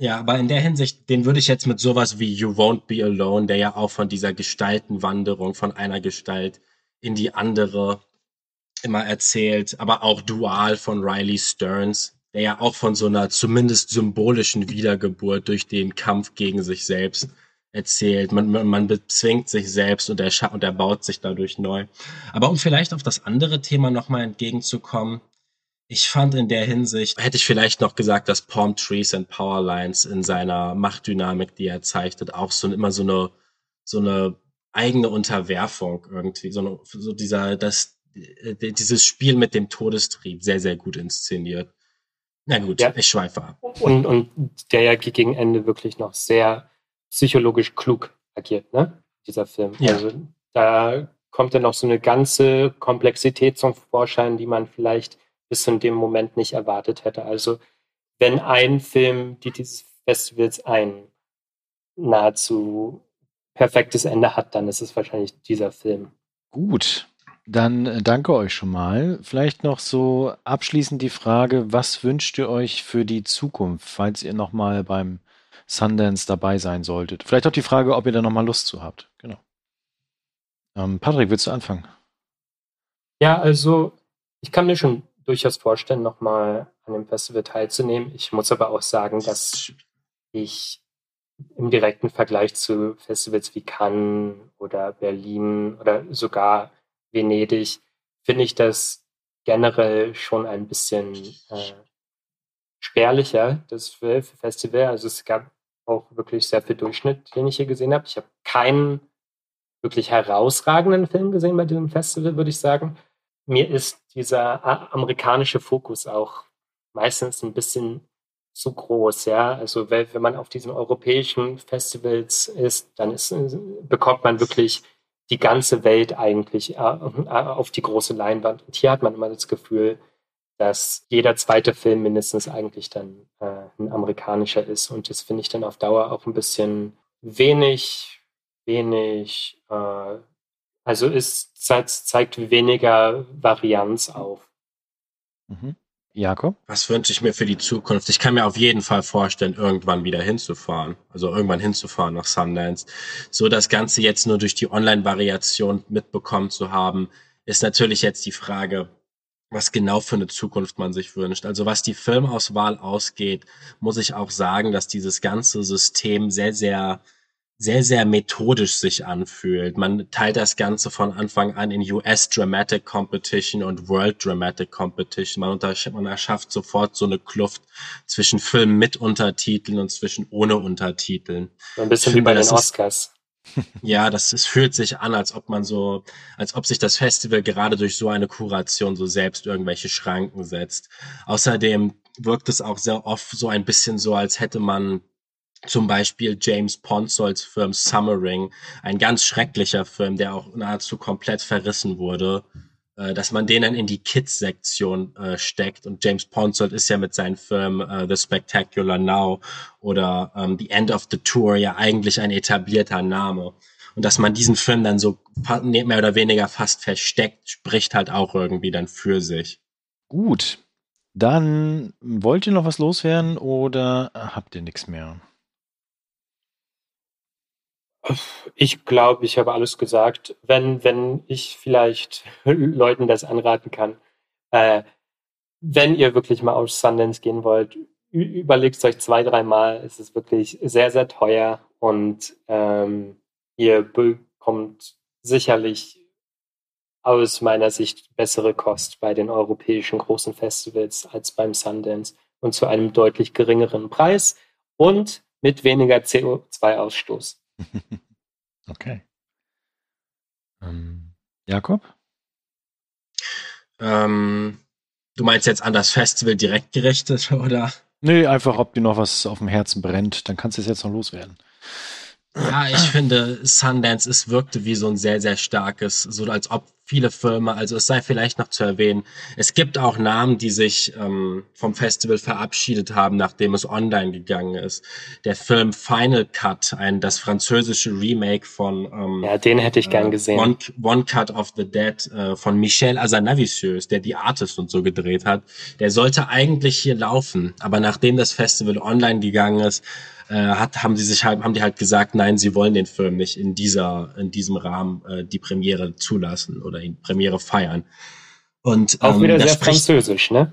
Ja, aber in der Hinsicht, den würde ich jetzt mit sowas wie You Won't Be Alone, der ja auch von dieser Gestaltenwanderung von einer Gestalt in die andere immer erzählt, aber auch Dual von Riley Stearns, der ja auch von so einer zumindest symbolischen Wiedergeburt durch den Kampf gegen sich selbst erzählt. Man bezwingt sich selbst und er baut sich dadurch neu. Aber um vielleicht auf das andere Thema nochmal entgegenzukommen, ich fand in der Hinsicht, hätte ich vielleicht noch gesagt, dass Palm Trees and Power Lines in seiner Machtdynamik, die er zeichnet, auch so eine eigene Unterwerfung irgendwie, dieses Spiel mit dem Todestrieb sehr, sehr gut inszeniert. Na gut, ja. Ich schweife ab. Und der ja gegen Ende wirklich noch sehr psychologisch klug agiert, ne? Dieser Film. Ja. Also da kommt dann noch so eine ganze Komplexität zum Vorschein, die man vielleicht bis zu dem Moment nicht erwartet hätte. Also wenn ein Film, die dieses Festivals ein nahezu perfektes Ende hat, dann ist es wahrscheinlich dieser Film. Gut, dann danke euch schon mal. Vielleicht noch so abschließend die Frage, was wünscht ihr euch für die Zukunft, falls ihr nochmal beim Sundance dabei sein solltet? Vielleicht auch die Frage, ob ihr da nochmal Lust zu habt. Genau. Patrick, willst du anfangen? Ja, also ich kann mir schon durchaus vorstellen, nochmal an dem Festival teilzunehmen. Ich muss aber auch sagen, dass ich im direkten Vergleich zu Festivals wie Cannes oder Berlin oder sogar Venedig, finde ich das generell schon ein bisschen spärlicher, das für Festival. Also es gab auch wirklich sehr viel Durchschnitt, den ich hier gesehen habe. Ich habe keinen wirklich herausragenden Film gesehen bei diesem Festival, würde ich sagen. Mir ist dieser amerikanische Fokus auch meistens ein bisschen zu groß, ja. Also wenn man auf diesen europäischen Festivals ist, dann bekommt man wirklich die ganze Welt eigentlich auf die große Leinwand. Und hier hat man immer das Gefühl, dass jeder zweite Film mindestens eigentlich dann ein amerikanischer ist. Und das finde ich dann auf Dauer auch ein bisschen wenig, also es zeigt weniger Varianz auf. Mhm. Jakob? Was wünsche ich mir für die Zukunft? Ich kann mir auf jeden Fall vorstellen, irgendwann wieder hinzufahren. Also irgendwann hinzufahren nach Sundance. So das Ganze jetzt nur durch die Online-Variation mitbekommen zu haben, ist natürlich jetzt die Frage, was genau für eine Zukunft man sich wünscht. Also was die Filmauswahl ausgeht, muss ich auch sagen, dass dieses ganze System sehr, sehr, sehr, sehr methodisch sich anfühlt. Man teilt das Ganze von Anfang an in US Dramatic Competition und World Dramatic Competition. Man erschafft sofort so eine Kluft zwischen Filmen mit Untertiteln und zwischen ohne Untertiteln. Ein bisschen wie bei den Oscars. Ja, es fühlt sich an, als ob sich das Festival gerade durch so eine Kuration so selbst irgendwelche Schranken setzt. Außerdem wirkt es auch sehr oft so ein bisschen so, als hätte man zum Beispiel James Ponsols Film Summering, ein ganz schrecklicher Film, der auch nahezu komplett verrissen wurde, dass man den dann in die Kids-Sektion steckt. Und James Ponsol ist ja mit seinen Filmen The Spectacular Now oder The End of the Tour ja eigentlich ein etablierter Name. Und dass man diesen Film dann so mehr oder weniger fast versteckt, spricht halt auch irgendwie dann für sich. Gut, dann wollt ihr noch was loswerden oder habt ihr nichts mehr? Ich glaube, ich habe alles gesagt. Wenn ich vielleicht Leuten das anraten kann, wenn ihr wirklich mal auf Sundance gehen wollt, überlegt es euch 2-3 Mal. Es ist wirklich sehr, sehr teuer und ihr bekommt sicherlich aus meiner Sicht bessere Kost bei den europäischen großen Festivals als beim Sundance und zu einem deutlich geringeren Preis und mit weniger CO2-Ausstoß. Okay. Jakob? Du meinst jetzt an das Festival direkt gerichtet, oder? Nee, einfach, ob dir noch was auf dem Herzen brennt, dann kannst du es jetzt noch loswerden. Ja, ich finde, Sundance, es wirkte wie so ein sehr, sehr starkes, so als ob viele Filme, also es sei vielleicht noch zu erwähnen, es gibt auch Namen, die sich vom Festival verabschiedet haben, nachdem es online gegangen ist. Der Film Final Cut, das französische Remake von den hätte ich gern gesehen. One Cut of the Dead von Michel Hazanavicius, der The Artist und so gedreht hat, der sollte eigentlich hier laufen, aber nachdem das Festival online gegangen ist, haben die halt gesagt, nein, sie wollen den Film nicht in diesem Rahmen die Premiere zulassen oder die Premiere feiern. Und auch wieder sehr französisch, ne?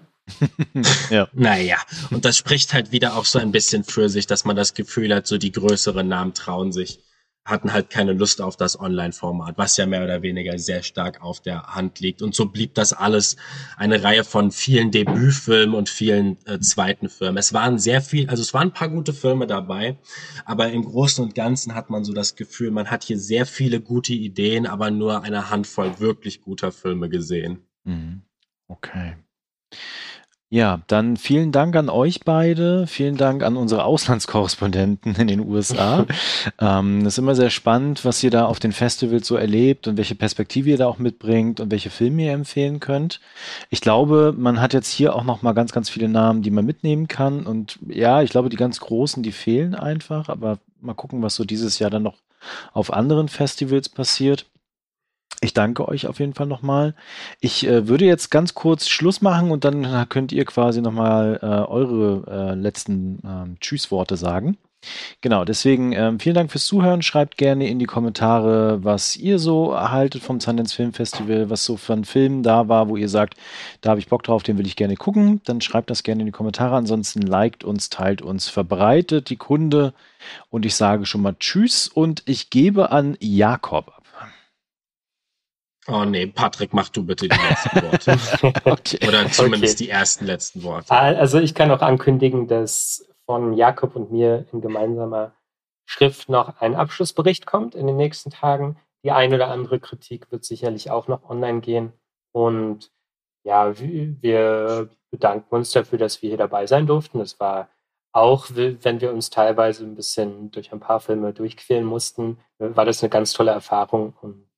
Ja. Naja, und das spricht halt wieder auch so ein bisschen für sich, dass man das Gefühl hat, so die größeren Namen trauen sich, hatten halt keine Lust auf das Online-Format, was ja mehr oder weniger sehr stark auf der Hand liegt. Und so blieb das alles eine Reihe von vielen Debütfilmen und vielen zweiten Filmen. Es waren ein paar gute Filme dabei, aber im Großen und Ganzen hat man so das Gefühl, man hat hier sehr viele gute Ideen, aber nur eine Handvoll wirklich guter Filme gesehen. Okay. Ja, dann vielen Dank an euch beide. Vielen Dank an unsere Auslandskorrespondenten in den USA. Das ist immer sehr spannend, was ihr da auf den Festivals so erlebt und welche Perspektive ihr da auch mitbringt und welche Filme ihr empfehlen könnt. Ich glaube, man hat jetzt hier auch nochmal ganz, ganz viele Namen, die man mitnehmen kann. Und ja, ich glaube, die ganz Großen, die fehlen einfach. Aber mal gucken, was so dieses Jahr dann noch auf anderen Festivals passiert. Ich danke euch auf jeden Fall nochmal. Ich würde jetzt ganz kurz Schluss machen und dann könnt ihr quasi nochmal eure letzten Tschüssworte sagen. Genau, deswegen vielen Dank fürs Zuhören. Schreibt gerne in die Kommentare, was ihr so erhaltet vom Sundance Film Festival, was so von Filmen da war, wo ihr sagt, da habe ich Bock drauf, den will ich gerne gucken. Dann schreibt das gerne in die Kommentare. Ansonsten liked uns, teilt uns, verbreitet die Kunde. Und ich sage schon mal Tschüss und ich gebe an Jakob ab. Oh nee, Patrick, mach du bitte die letzten Worte. Okay. Oder zumindest die ersten letzten Worte. Also ich kann auch ankündigen, dass von Jakob und mir in gemeinsamer Schrift noch ein Abschlussbericht kommt in den nächsten Tagen. Die ein oder andere Kritik wird sicherlich auch noch online gehen. Und ja, wir bedanken uns dafür, dass wir hier dabei sein durften. Das war auch, wenn wir uns teilweise ein bisschen durch ein paar Filme durchquälen mussten, war das eine ganz tolle Erfahrung und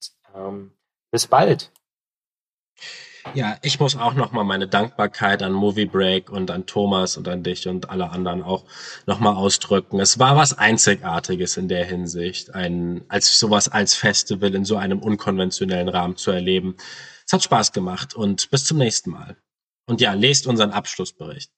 bis bald. Ja, ich muss auch nochmal meine Dankbarkeit an Movie Break und an Thomas und an dich und alle anderen auch nochmal ausdrücken. Es war was Einzigartiges in der Hinsicht, sowas als Festival in so einem unkonventionellen Rahmen zu erleben. Es hat Spaß gemacht und bis zum nächsten Mal. Und ja, lest unseren Abschlussbericht.